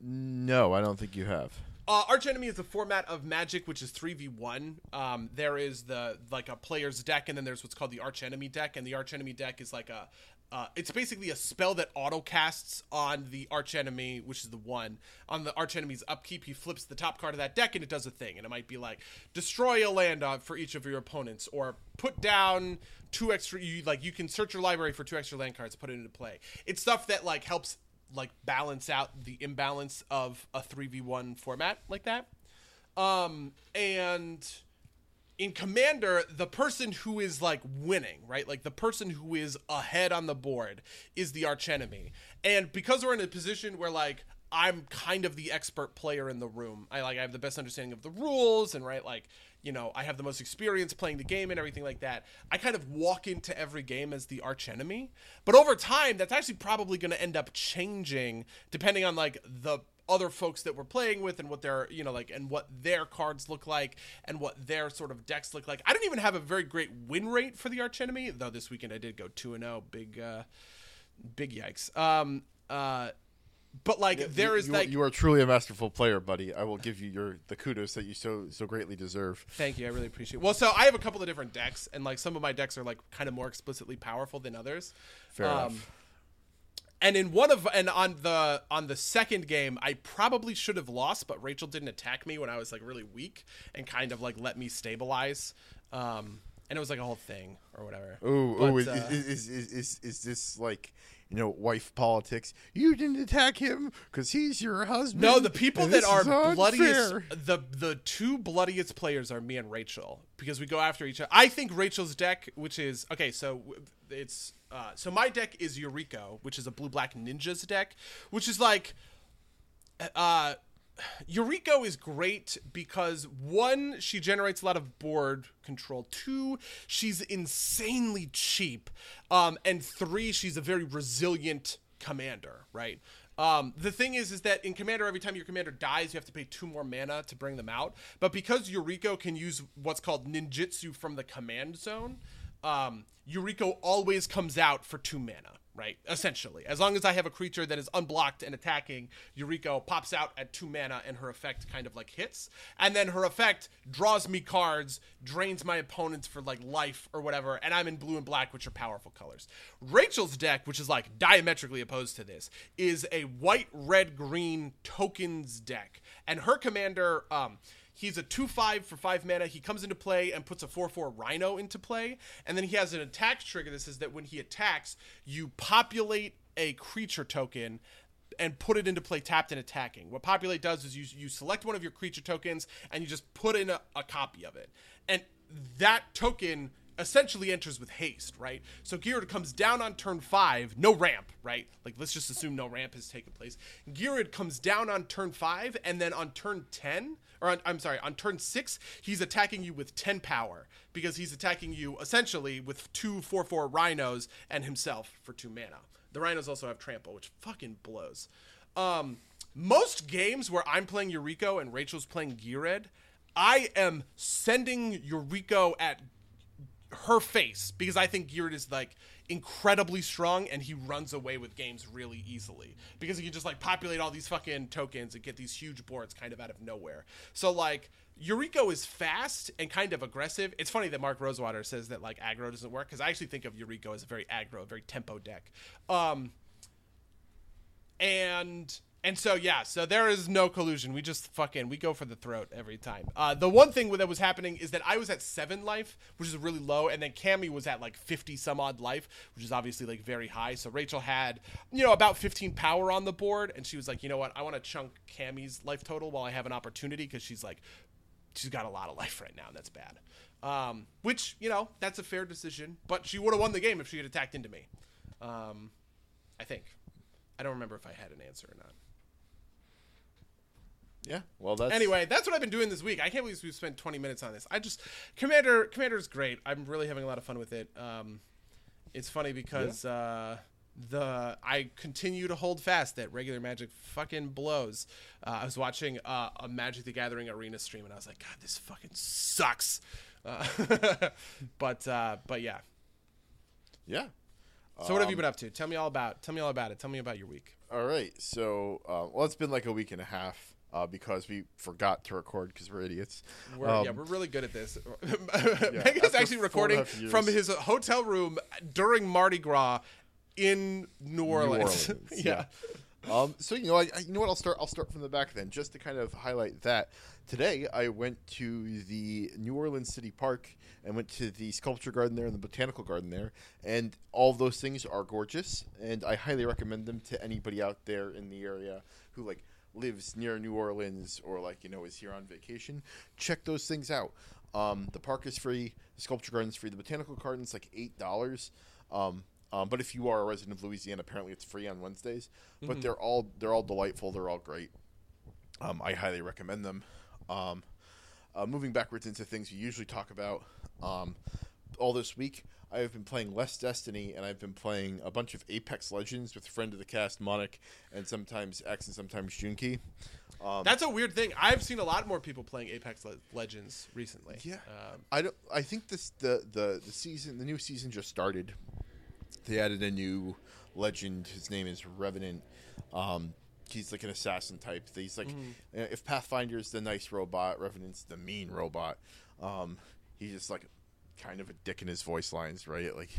No, I don't think you have. Uh, Archenemy is the format of Magic, which is three v one. Um, there is the like a player's deck, and then there's what's called the Archenemy deck. And the Archenemy deck is like a, uh, it's basically a spell that auto casts on the Archenemy, which is the one. On the Archenemy's upkeep, he flips the top card of that deck, and it does a thing. And it might be like destroy a land for each of your opponents, or put down two extra. You like you can search your library for two extra land cards, put it into play. It's stuff that like helps. Like balance out the imbalance of a three v one format like that. Um, and in Commander, the person who is like winning, right? Like the person who is ahead on the board is the archenemy. And because we're in a position where like, I'm kind of the expert player in the room. I like, I have the best understanding of the rules and right. Like, you know, I have the most experience playing the game and everything like that. I kind of walk into every game as the archenemy, but over time, that's actually probably going to end up changing depending on like the other folks that we're playing with and what their, you know, like, and what their cards look like and what their sort of decks look like. I didn't even have a very great win rate for the archenemy, though this weekend I did go two and oh, big, uh, big yikes. Um, uh, But like yeah, there is you, like you are truly a masterful player, Buddy. I will give you your the kudos that you so so greatly deserve. Thank you, I really appreciate it. Well, so I have a couple of different decks, and like some of my decks are like kind of more explicitly powerful than others. Fair um, enough. And in one of and on the on the second game, I probably should have lost, but Rachel didn't attack me when I was like really weak and kind of like let me stabilize. Um, and it was like a whole thing or whatever. Ooh, but, ooh, is, uh, is, is is is this like? You know, wife politics. You didn't attack him because he's your husband. No, the people that are bloodiest, the the two bloodiest players are me and Rachel because we go after each other. I think Rachel's deck, which is okay, so it's uh, so my deck is Yuriko, which is a blue black ninjas deck, which is like, uh, Yuriko is great because one, she generates a lot of board control. Two, she's insanely cheap. Um, and three, she's a very resilient commander, right? Um, the thing is, is that in Commander, every time your commander dies, you have to pay two more mana to bring them out. But because Yuriko can use what's called ninjutsu from the command zone, um, Yuriko always comes out for two mana. Right, essentially. As long as I have a creature that is unblocked and attacking, Yuriko pops out at two mana and her effect kind of like hits. And then her effect draws me cards, drains my opponents for like life or whatever, and I'm in blue and black, which are powerful colors. Rachel's deck, which is like diametrically opposed to this, is a white, red, green tokens deck. And her commander... um he's a two five for five mana. He comes into play and puts a four four Rhino into play. And then he has an attack trigger that says that when he attacks, you populate a creature token and put it into play tapped and attacking. What populate does is you, you select one of your creature tokens and you just put in a, a copy of it. And that token essentially enters with haste, right? So Girard comes down on turn five, no ramp, right? Like, let's just assume no ramp has taken place. Girard comes down on turn five, and then on turn ten... Or on, I'm sorry, on turn six, he's attacking you with ten power because he's attacking you essentially with two four four rhinos and himself for two mana. The rhinos also have trample, which fucking blows. Um, most games where I'm playing Yuriko and Rachel's playing Gired, I am sending Yuriko at her face because I think Gired is like incredibly strong and he runs away with games really easily because he can just like populate all these fucking tokens and get these huge boards kind of out of nowhere. So like Yuriko is fast and kind of aggressive. It's funny that Mark Rosewater says that like aggro doesn't work, because I actually think of Yuriko as a very aggro, very tempo deck. Um, and and so, yeah, so there is no collusion. We just fucking, we go for the throat every time. Uh, the one thing that was happening is that I was at seven life, which is really low, and then Cammy was at like fifty some odd life, which is obviously like very high. So Rachel had, you know, about fifteen power on the board, and she was like, you know what, I want to chunk Cammy's life total while I have an opportunity, because she's like, she's got a lot of life right now, and that's bad. Um, which, you know, that's a fair decision, but she would have won the game if she had attacked into me. Um, I think. I don't remember if I had an answer or not. Yeah, well, that's... Anyway, that's what I've been doing this week. I can't believe we've spent twenty minutes on this. I just... Commander Commander's great. I'm really having a lot of fun with it. Um, it's funny because... Yeah. Uh, The I continue to hold fast that regular Magic fucking blows. Uh, I was watching uh, a Magic the Gathering arena stream, and I was like, God, this fucking sucks. Uh, but uh, but yeah, yeah. So um, what have you been up to? Tell me all about. Tell me all about it. Tell me about your week. All right. So uh, well, it's been like a week and a half uh, because we forgot to record because we're idiots. We're, um, yeah, we're really good at this. Yeah, Meg is actually recording from his hotel room during Mardi Gras. In New Orleans, New Orleans. Yeah. yeah. Um, so you know, I, I, you know what? I'll start. I'll start from the back then, just to kind of highlight that today I went to the New Orleans City Park and went to the sculpture garden there and the botanical garden there, and all of those things are gorgeous, and I highly recommend them to anybody out there in the area who like lives near New Orleans or like you know is here on vacation. Check those things out. Um, the park is free. The sculpture garden is free. The botanical garden is like eight dollars. Um, Um, but if you are a resident of Louisiana, apparently it's free on Wednesdays. Mm-hmm. But they're all they're all delightful. They're all great. Um, I highly recommend them. Um, uh, moving backwards into things we usually talk about, um, all this week I have been playing less Destiny, and I've been playing a bunch of Apex Legends with a friend of the cast, Monic, and sometimes X and sometimes Junkey. Um, That's a weird thing. I've seen a lot more people playing Apex Le- Legends recently. Yeah, um, I don't. I think this the, the the season the new season just started. They added a new legend. His name is Revenant. Um, he's like an assassin type. He's like, mm. if Pathfinder's the nice robot, Revenant's the mean robot. Um, he's just like kind of a dick in his voice lines, right? Like,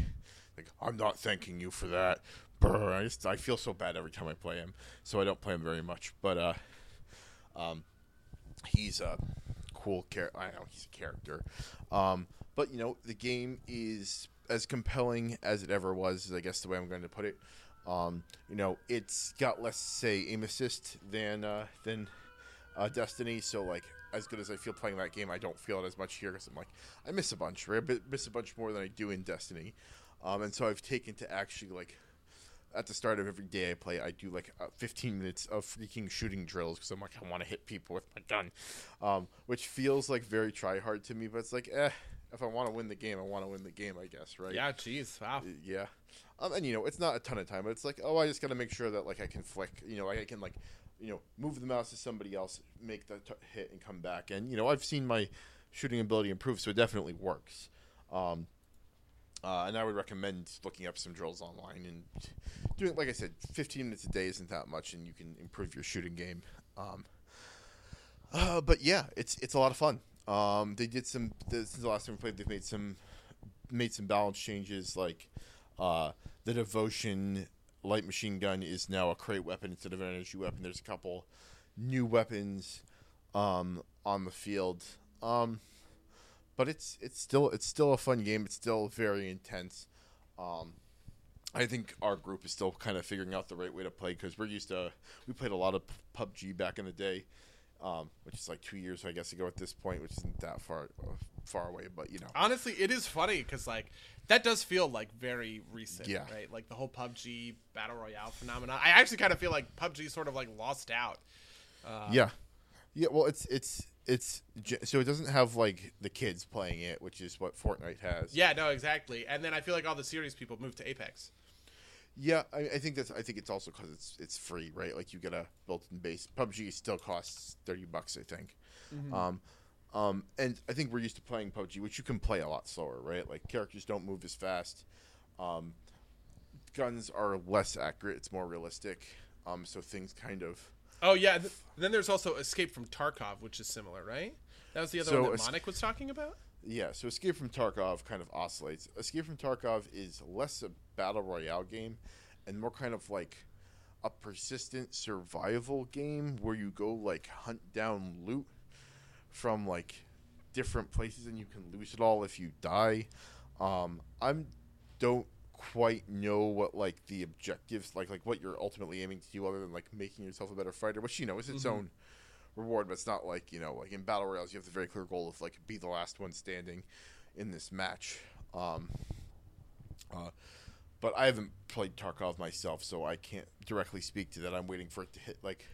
like I'm not thanking you for that. Brr, I just I feel so bad every time I play him, so I don't play him very much. But uh, um, he's a cool character. I know he's a character. Um, but you know the game is. As compelling as it ever was, is I guess the way I'm going to put it. Um, you know, it's got less, say, aim assist than uh, than uh, Destiny. So, like, as good as I feel playing that game, I don't feel it as much here because I'm like, I miss a bunch, right? I miss a bunch more than I do in Destiny. Um, and so I've taken to actually, like, at the start of every day I play, I do, like, uh, fifteen minutes of freaking shooting drills because I'm like, I want to hit people with my gun, um, which feels, like, very try-hard to me, but it's like, eh. If I want to win the game, I want to win the game, I guess, right? Yeah, geez, wow. Yeah. Um, and, you know, it's not a ton of time, but it's like, oh, I just got to make sure that, like, I can flick, you know, I can, like, you know, move the mouse to somebody else, make the t- hit and come back. And, you know, I've seen my shooting ability improve, so it definitely works. Um, uh, and I would recommend looking up some drills online and doing, like I said, fifteen minutes a day isn't that much, and you can improve your shooting game. Um, uh, but, yeah, it's it's a lot of fun. Um, they did some. This is the last time we played. They've made some, made some balance changes. Like, uh, the Devotion light machine gun is now a crate weapon instead of an energy weapon. There's a couple new weapons, um, on the field. Um, but it's it's still it's still a fun game. It's still very intense. Um, I think our group is still kind of figuring out the right way to play because we're used to we played a lot of P U B G back in the day. Um, which is like two years, I guess, ago at this point, which isn't that far far away, but you know. Honestly, it is funny because like that does feel like very recent, yeah. Right? Like the whole P U B G battle royale phenomenon. I actually kind of feel like P U B G sort of like lost out. Uh, yeah, yeah. Well, it's it's it's so it doesn't have like the kids playing it, which is what Fortnite has. Yeah, no, exactly. And then I feel like all the serious people moved to Apex. Yeah, I, I think that's. I think it's also because it's it's free, right? Like you get a built-in base. P U B G still costs thirty bucks, I think. Mm-hmm. Um, um, and I think we're used to playing P U B G, which you can play a lot slower, right? Like characters don't move as fast. Um, guns are less accurate. It's more realistic. Um, so things kind of. Oh yeah. Th- then there's also Escape from Tarkov, which is similar, right? That was the other so one that es- Monic was talking about? Yeah, so Escape from Tarkov kind of oscillates. Escape from Tarkov is less a battle royale game and more kind of like a persistent survival game where you go like hunt down loot from like different places and you can lose it all if you die. Um, I'm don't quite know what like the objectives like like what you're ultimately aiming to do other than like making yourself a better fighter, which you know is its mm-hmm. own reward, but it's not like, you know, like in battle royales you have the very clear goal of like be the last one standing in this match. Um, uh, but I haven't played Tarkov myself, so I can't directly speak to that. I'm waiting for it to hit like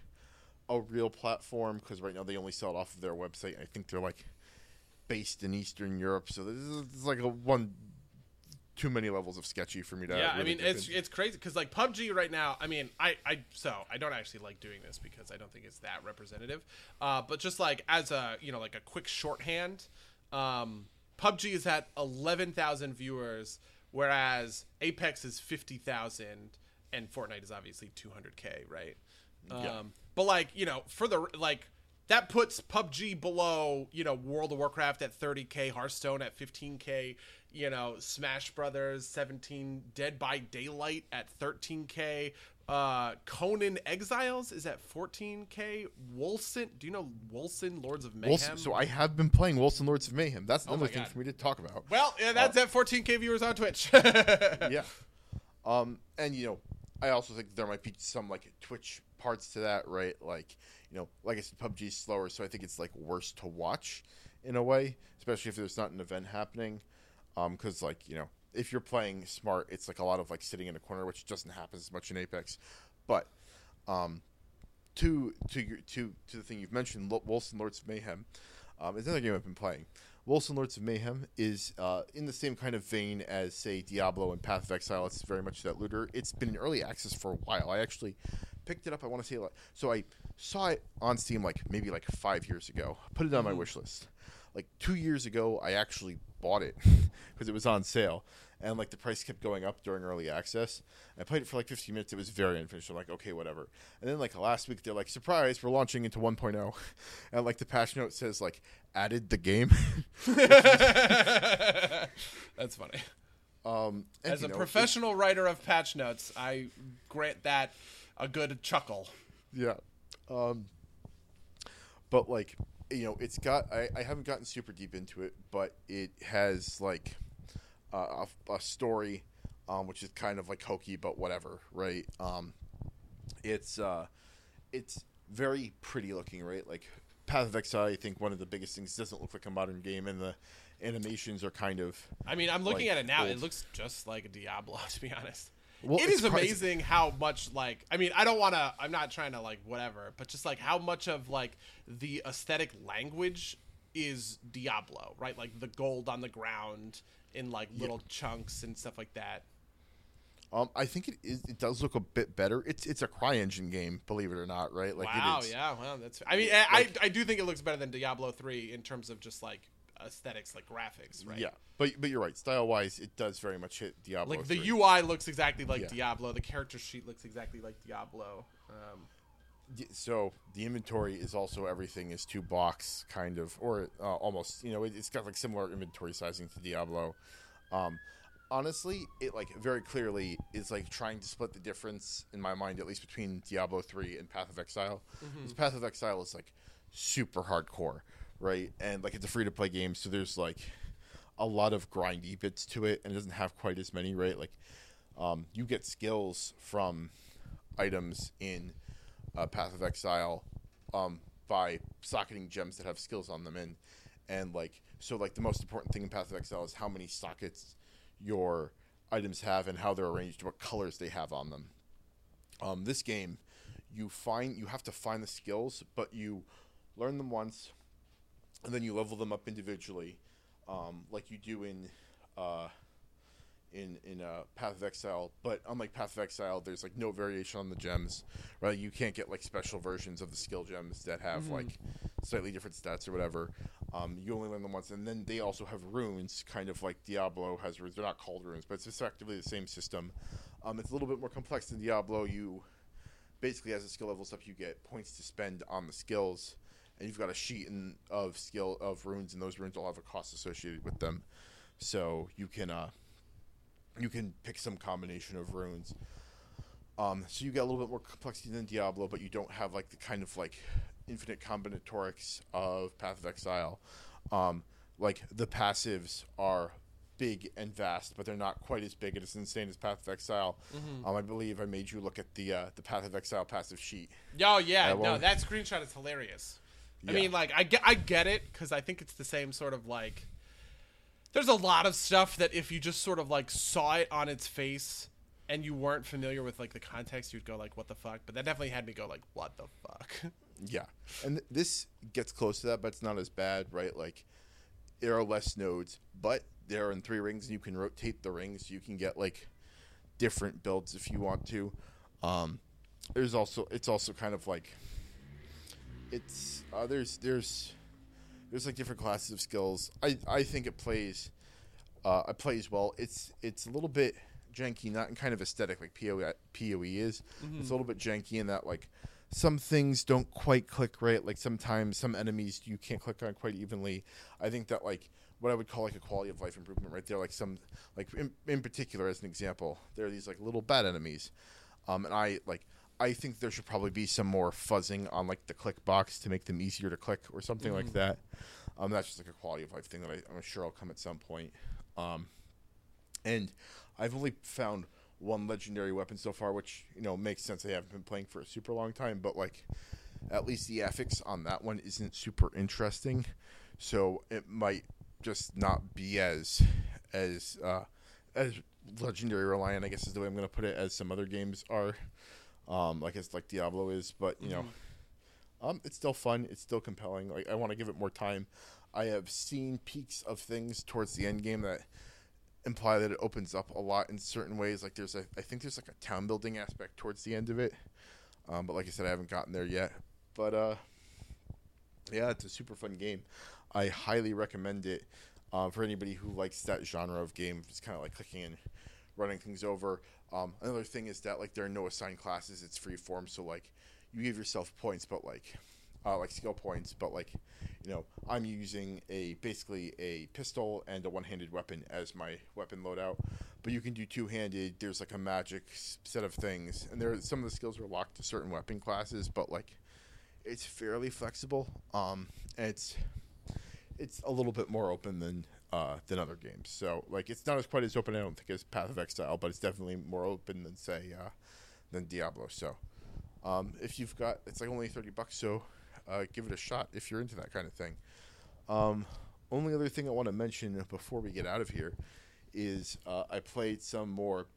a real platform because right now they only sell it off of their website. And I think they're like based in Eastern Europe, so this is, this is like a one. Too many levels of sketchy for me to. Yeah, really I mean it's in. It's crazy because like P U B G right now. I mean I I so I don't actually like doing this because I don't think it's that representative. Uh, but just like as a you know like a quick shorthand, um, P U B G is at eleven thousand viewers, whereas Apex is fifty thousand, and Fortnite is obviously two hundred k, right? Um, yeah. But like you know for the like that puts P U B G below you know World of Warcraft at thirty k, Hearthstone at fifteen k. You know, Smash Brothers, seventeen, Dead by Daylight at thirteen K, uh, Conan Exiles is at fourteen K, Wolcen, do you know Wolcen Lords of Mayhem? Wolcen, so I have been playing Wolcen Lords of Mayhem. That's another oh thing for me to talk about. Well, yeah, that's uh, at fourteen K viewers on Twitch. Yeah. Um, and, you know, I also think there might be some, like, Twitch parts to that, right? Like, you know, like I said, P U B G is slower, so I think it's, like, worse to watch in a way, especially if there's not an event happening. Because, um, like, you know, if you're playing smart, it's, like, a lot of, like, sitting in a corner, which doesn't happen as much in Apex. But um, to to your, to to the thing you've mentioned, L- Wolcen Lords of Mayhem um, is another game I've been playing. Wolcen Lords of Mayhem is uh, in the same kind of vein as, say, Diablo and Path of Exile. It's very much that looter. It's been in early access for a while. I actually picked it up, I want to say, like, so I saw it on Steam, like, maybe, like, five years ago. Put it on my wish list. Like, two years ago, I actually bought it because it was on sale. And, like, the price kept going up during early access. And I played it for, like, fifteen minutes. It was very unfinished. I'm like, okay, whatever. And then, like, last week, they're like, surprise, we're launching into one point oh. And, like, the patch note says, like, added the game. That's funny. Um, and, As a know, professional writer of patch notes, I grant that a good chuckle. Yeah. Um, but, like... You know, it's got. I, I haven't gotten super deep into it, but it has like uh, a, a story, um, which is kind of like hokey, but whatever, right? Um, it's uh, it's very pretty looking, right? Like Path of Exile, I think one of the biggest things doesn't look like a modern game, and the animations are kind of. I mean, I'm looking like, at it now. Old. It looks just like Diablo, to be honest. Well, it is amazing how much like I mean I don't want to I'm not trying to like whatever but just like how much of like the aesthetic language is Diablo, right? Like the gold on the ground in like little yeah. chunks and stuff like that. Um, I think it is. It does look a bit better. It's it's a CryEngine game, believe it or not, right? Like wow, it is, yeah, well that's. I mean, I, like, I I do think it looks better than Diablo three in terms of just like. Aesthetics like graphics, right? Yeah, but but you're right. Style wise, it does very much hit Diablo. Like the three. U I looks exactly like yeah. Diablo. The character sheet looks exactly like Diablo. Um, so the inventory is also everything is two blocks, kind of, or uh, almost. You know, it, it's got like similar inventory sizing to Diablo. Um, honestly, it like very clearly is like trying to split the difference in my mind, at least between Diablo three and Path of Exile. Mm-hmm. Path of Exile is like super hardcore. Right, and like it's a free-to-play game, so there's like a lot of grindy bits to it, and it doesn't have quite as many. Right, like um, you get skills from items in uh, Path of Exile um, by socketing gems that have skills on them, and and like so like the most important thing in Path of Exile is how many sockets your items have and how they're arranged, what colors they have on them. Um, this game, you find you have to find the skills, but you learn them once. And then you level them up individually, um, like you do in uh, in in uh, Path of Exile. But unlike Path of Exile, there's like no variation on the gems, right? You can't get like special versions of the skill gems that have mm-hmm. like slightly different stats or whatever. Um, you only learn them once, and then they also have runes, kind of like Diablo has runes. They're not called runes, but it's effectively the same system. Um, it's a little bit more complex than Diablo. You basically, as the skill levels up, you get points to spend on the skills. and you've got a sheet in, of skill of runes, and those runes all have a cost associated with them. So you can uh, you can pick some combination of runes. Um, so you get a little bit more complexity than Diablo, but you don't have like the kind of like infinite combinatorics of Path of Exile. Um, like the passives are big and vast, but they're not quite as big and as insane as Path of Exile. Mm-hmm. Um, I believe I made you look at the uh, the Path of Exile passive sheet. Oh yeah, no, that screenshot is hilarious. Yeah. I mean, like I get, I get it because I think it's the same sort of like. There's a lot of stuff that if you just sort of like saw it on its face and you weren't familiar with like the context, you'd go like, what the fuck? But that definitely had me go like, what the fuck? Yeah. And th- this gets close to that, but it's not as bad, right? Like there are less nodes, but they're in three rings and you can rotate the rings. You can get like different builds if you want to. Um, there's also, it's also kind of like it's uh, there's, there's, There's like different classes of skills. I, I think it plays, uh, it plays well. It's it's a little bit janky, not in kind of aesthetic like P O E is. Mm-hmm. It's a little bit janky in that like some things don't quite click right. Like sometimes some enemies you can't click on quite evenly. I think that like what I would call like a quality of life improvement right there. Like some like in, in particular as an example, there are these like little bad enemies, um, and I like. I think there should probably be some more fuzzing on like the click box to make them easier to click or something mm. like that. Um, that's just like a quality of life thing that I, I'm sure I'll come at some point. Um, and I've only found one legendary weapon so far, which, you know, makes sense. I haven't been playing for a super long time, but like at least the affix on that one isn't super interesting. So it might just not be as, as, uh, as legendary reliant, I guess is the way I'm going to put it, as some other games are. Um, like it's like Diablo is, but you know, mm-hmm. um, it's still fun. It's still compelling. Like I want to give it more time. I have seen peaks of things towards the end game that imply that it opens up a lot in certain ways. Like there's, a, I think there's like a town building aspect towards the end of it. Um, but like I said, I haven't gotten there yet. But uh, yeah, it's a super fun game. I highly recommend it uh, for anybody who likes that genre of game. It's kind of like clicking and running things over. Um, another thing is that like there are no assigned classes. It's free form, so like you give yourself points, but like uh, like skill points. But like you know, I'm using a basically a pistol and a one-handed weapon as my weapon loadout. But you can do two-handed. There's like a magic set of things, and there are, some of the skills are locked to certain weapon classes. But like it's fairly flexible. Um, and it's it's a little bit more open than. Uh, than other games, so like it's not as quite as open, I don't think, as Path of Exile, but it's definitely more open than say uh, than Diablo. So um, if you've got, it's like only thirty bucks, so uh, give it a shot if you're into that kind of thing. Um, only other thing I want to mention before we get out of here is uh, I played some more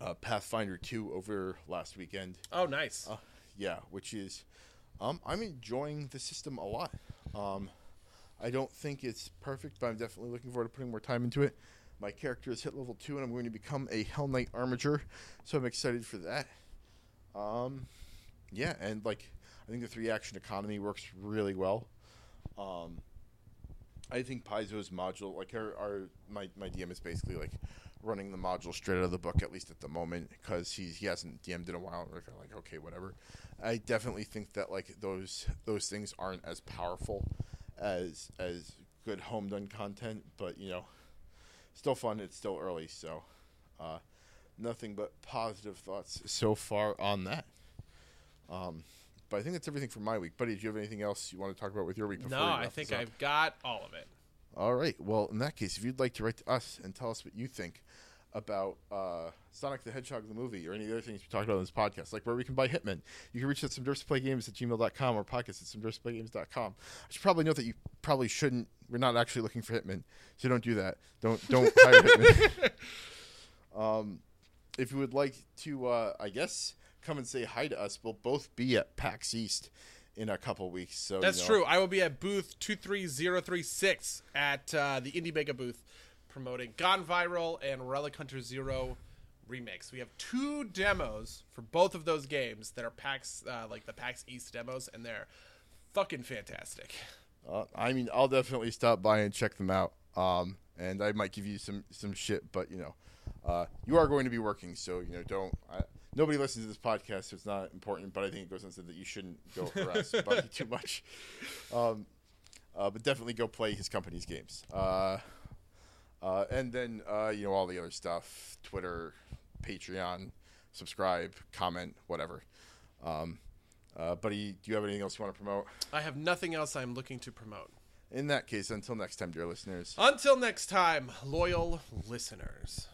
uh, Pathfinder two over last weekend. Oh, nice. Uh, yeah, which is um, I'm enjoying the system a lot. Um, I don't think it's perfect, but I'm definitely looking forward to putting more time into it. My character is hit level two, and I'm going to become a Hell Knight Armiger, so I'm excited for that. Um, yeah, and like I think the three-action economy works really well. Um, I think Paizo's module, like our, our my my D M is basically like running the module straight out of the book, at least at the moment, because he's he hasn't D M'd in a while. And we're kind of like, okay, whatever. I definitely think that like those those things aren't as powerful. As as good home done content, but you know, still fun. It's still early, so uh, nothing but positive thoughts so far on that. Um, but I think that's everything for my week, buddy. Do you have anything else you want to talk about with your week? Before no, we I think I've got all of it. All right. Well, in that case, if you'd like to write to us and tell us what you think about uh, Sonic the Hedgehog the movie or any of the other things we talked about on this podcast, like where we can buy Hitman. You can reach us at some derps play games at gmail dot com or podcast at some derps play games dot com. I should probably note that you probably shouldn't. We're not actually looking for Hitman, so don't do that. Don't don't hire Hitman. Um, if you would like to, uh, I guess, come and say hi to us, we'll both be at PAX East in a couple weeks. So that's you know. True. I will be at booth two three zero three six at uh, the Indie Mega booth, promoting Gone Viral and Relic Hunter Zero remakes. We have two demos for both of those games that are PAX, uh, like the PAX East demos, and they're fucking fantastic. Uh, I mean, I'll definitely stop by and check them out. Um, and I might give you some, some shit, but you know, uh, you are going to be working, so you know, don't I, Nobody listens to this podcast, so it's not important, but I think it goes on to that you shouldn't go harass somebody too much. Um, uh, but definitely go play his company's games. Uh, uh, and then, uh, you know, all the other stuff, Twitter, Patreon, subscribe, comment, whatever. Um, uh, buddy, do you have anything else you want to promote? I have nothing else I'm looking to promote. In that case, until next time, dear listeners. Until next time, loyal listeners.